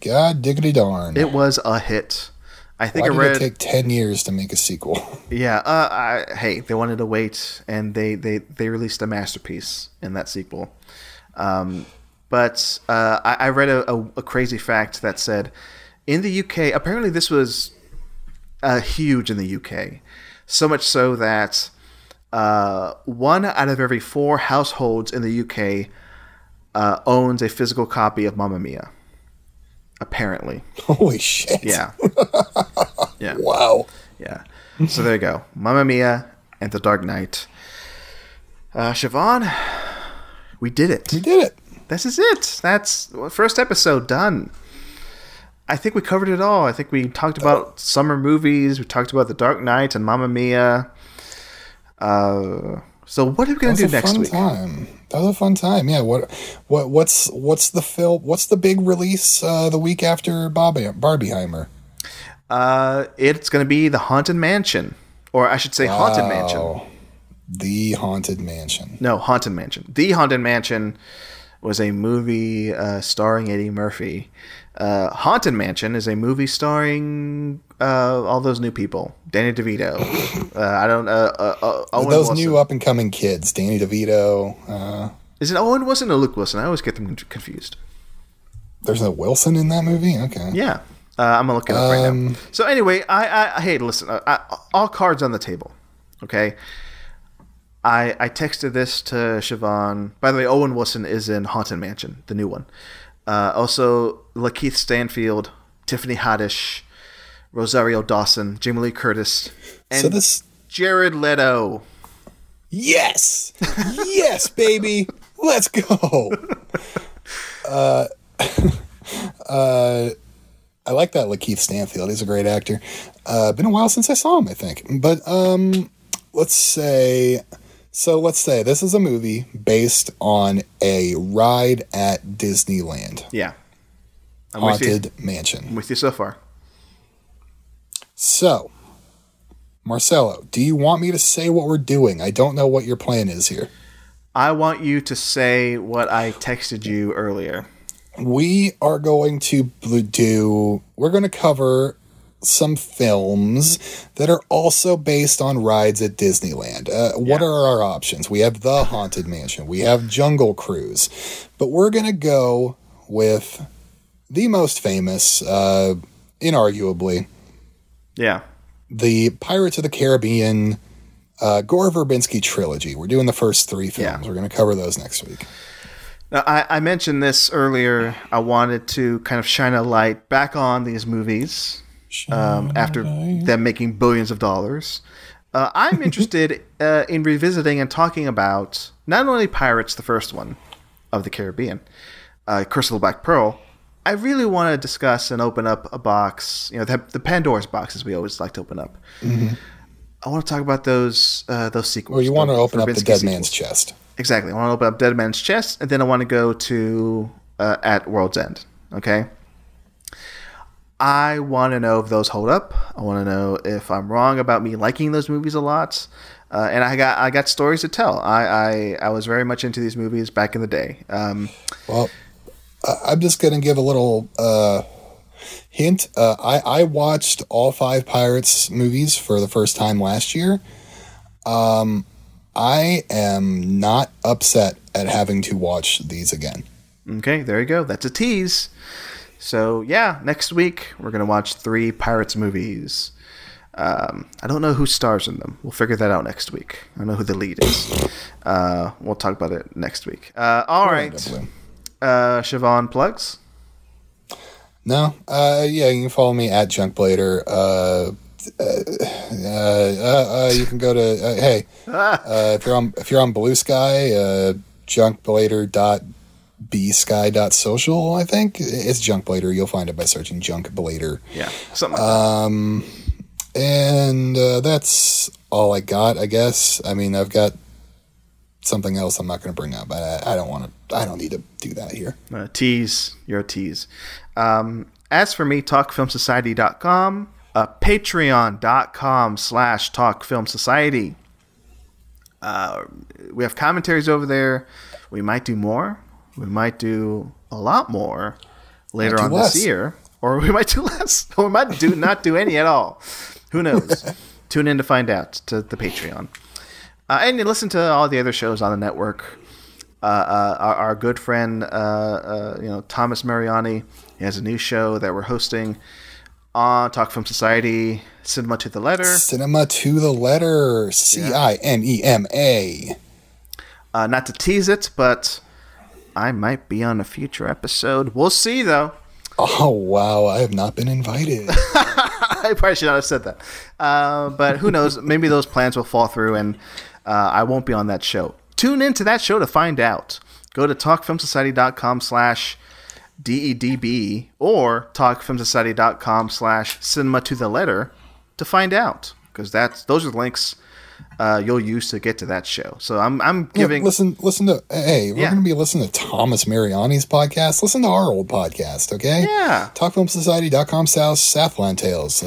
God diggity darn. It was a hit. I think it take 10 years to make a sequel? Yeah. Hey, they wanted to wait, and they released a masterpiece in that sequel. But I read a crazy fact that said in the UK, apparently this was huge in the UK. So much so that one out of every 4 households in the UK owns a physical copy of Mamma Mia. Apparently. Holy shit. Yeah. Yeah. Wow. Yeah. So there you go. Mamma Mia and The Dark Knight. Siobhan, we did it. We did it. This is it. That's first episode done. I think we covered it all. I think we talked about summer movies. We talked about The Dark Knight and Mamma Mia. So what are we going to do next week? That was a fun time. Yeah. What's the film? What's the big release the week after Barbieheimer? It's going to be the Haunted Mansion, or I should say Haunted Mansion. The Haunted Mansion. No, Haunted Mansion. The Haunted Mansion was a movie starring Eddie Murphy. Haunted Mansion is a movie starring all those new people. Danny DeVito. I don't. Owen those Wilson. New up and coming kids. Danny DeVito. Is it Owen Wilson or Luke Wilson? I always get them confused. There's no Wilson in that movie. Okay. Yeah, I'm gonna look it up right now. So anyway, I hey, listen. All cards on the table. Okay. I texted this to Siobhan. By the way, Owen Wilson is in Haunted Mansion, the new one. Also, Lakeith Stanfield, Tiffany Haddish, Rosario Dawson, Jamie Lee Curtis, and Jared Leto. Yes! Yes, baby! Let's go! I like that Lakeith Stanfield. He's a great actor. Been a while since I saw him, I think. But let's say this is a movie based on a ride at Disneyland. Yeah. Haunted Mansion. I'm with you so far. So, Marcelo, do you want me to say what we're doing? I don't know what your plan is here. I want you to say what I texted you earlier. We are going to cover some films that are also based on rides at Disneyland. What are our options? We have The Haunted Mansion. We have Jungle Cruise. But we're going to go with the most famous, inarguably. Yeah. The Pirates of the Caribbean Gore Verbinski trilogy. We're doing the first 3 films. Yeah. We're going to cover those next week. Now, I mentioned this earlier. I wanted to kind of shine a light back on these movies. After them making billions of dollars, I'm interested in revisiting and talking about not only Pirates, the first one of the Caribbean, Curse of the Black Pearl. I really want to discuss and open up a box, you know, the Pandora's boxes we always like to open up. Mm-hmm. I want to talk about those sequels. Well, you want to open up the Dead Man's Chest. Exactly. I want to open up Dead Man's Chest, and then I want to go to At World's End. Okay. I want to know if those hold up. I want to know if I'm wrong about me liking those movies a lot. And I got stories to tell. I was very much into these movies back in the day. Well, I'm just going to give a little hint. I watched all 5 Pirates movies for the first time last year. I am not upset at having to watch these again. Okay, there you go. That's a tease. So, yeah, next week we're going to watch 3 Pirates movies. I don't know who stars in them. We'll figure that out next week. I don't know who the lead is. We'll talk about it next week. All right. Siobhan, plugs? No. Yeah, you can follow me at Junkblader. You can go to, hey, if you're on Blue Sky, junkblader.bsky.social, I think. It's Junkblader. You'll find it by searching Junkblader. Yeah, something like that. And that's all I got, I guess. I mean, I've got something else I'm not going to bring up. I don't want to. I don't need to do that here. Tease. You're a tease. As for me, talkfilmsociety.com, patreon.com/talkfilmsociety. We have commentaries over there. We might do more. We might do a lot more later on less. This year. Or we might do less. Or we might do not do any at all. Who knows? Tune in to find out to the Patreon. And you listen to all the other shows on the network. Our good friend, Thomas Mariani, he has a new show that we're hosting on Talk Film Society, Cinema to the Letter. Cinema to the Letter. CINEMA. Not to tease it, but I might be on a future episode. We'll see, though. Oh, wow. I have not been invited. I probably should not have said that. But who knows? Maybe those plans will fall through, and I won't be on that show. Tune into that show to find out. Go to talkfilmsociety.com/DEDB or talkfilmsociety.com/cinema to the letter to find out, because those are the links you'll use to get to that show. So I'm giving we're gonna be listening to Thomas Mariani's podcast. Listen to our old podcast, okay? Yeah. TalkFilmSociety.com/Southland Tales.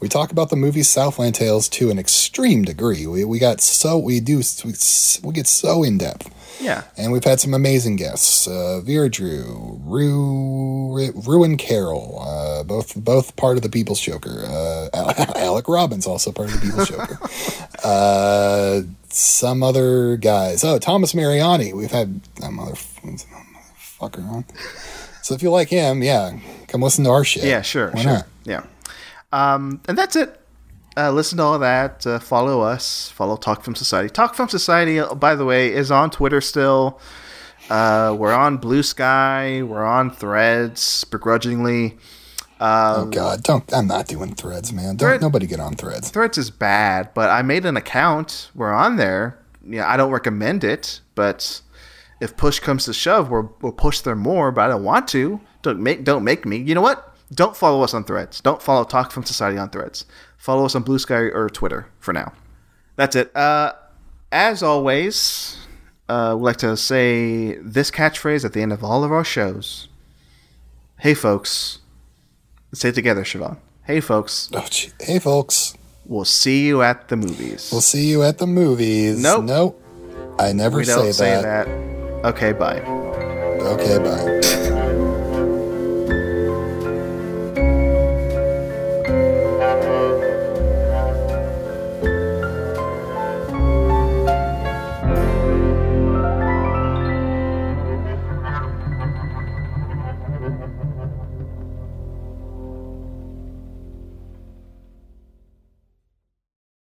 We talk about the movie Southland Tales to an extreme degree. We get so in depth. Yeah. And we've had some amazing guests. Vera Drew, Ruin Carroll, both part of the People's Joker. Alec Robbins, also part of the People's Joker. Some other guys. Oh, Thomas Mariani. We've had that motherfucker on. So if you like him, yeah, come listen to our shit. Yeah, sure. Why not? Yeah. And that's it. Listen to all that. Follow us. Follow Talk Film Society. Talk Film Society, by the way, is on Twitter still. We're on Blue Sky. We're on Threads, begrudgingly. Oh God! I'm not doing Threads, man. Nobody get on Threads. Threads is bad, but I made an account. We're on there. Yeah, I don't recommend it, but if push comes to shove, we'll push there more. But I don't want to. Don't make me. You know what? Don't follow us on Threads. Don't follow Talk Film Society on Threads. Follow us on Blue Sky or Twitter for now. That's it. As always, we like to say this catchphrase at the end of all of our shows. Hey, folks. Let's say it together, Siobhan. Hey, folks. Oh, hey, folks. We'll see you at the movies. We'll see you at the movies. Nope. I never say that. Okay, bye.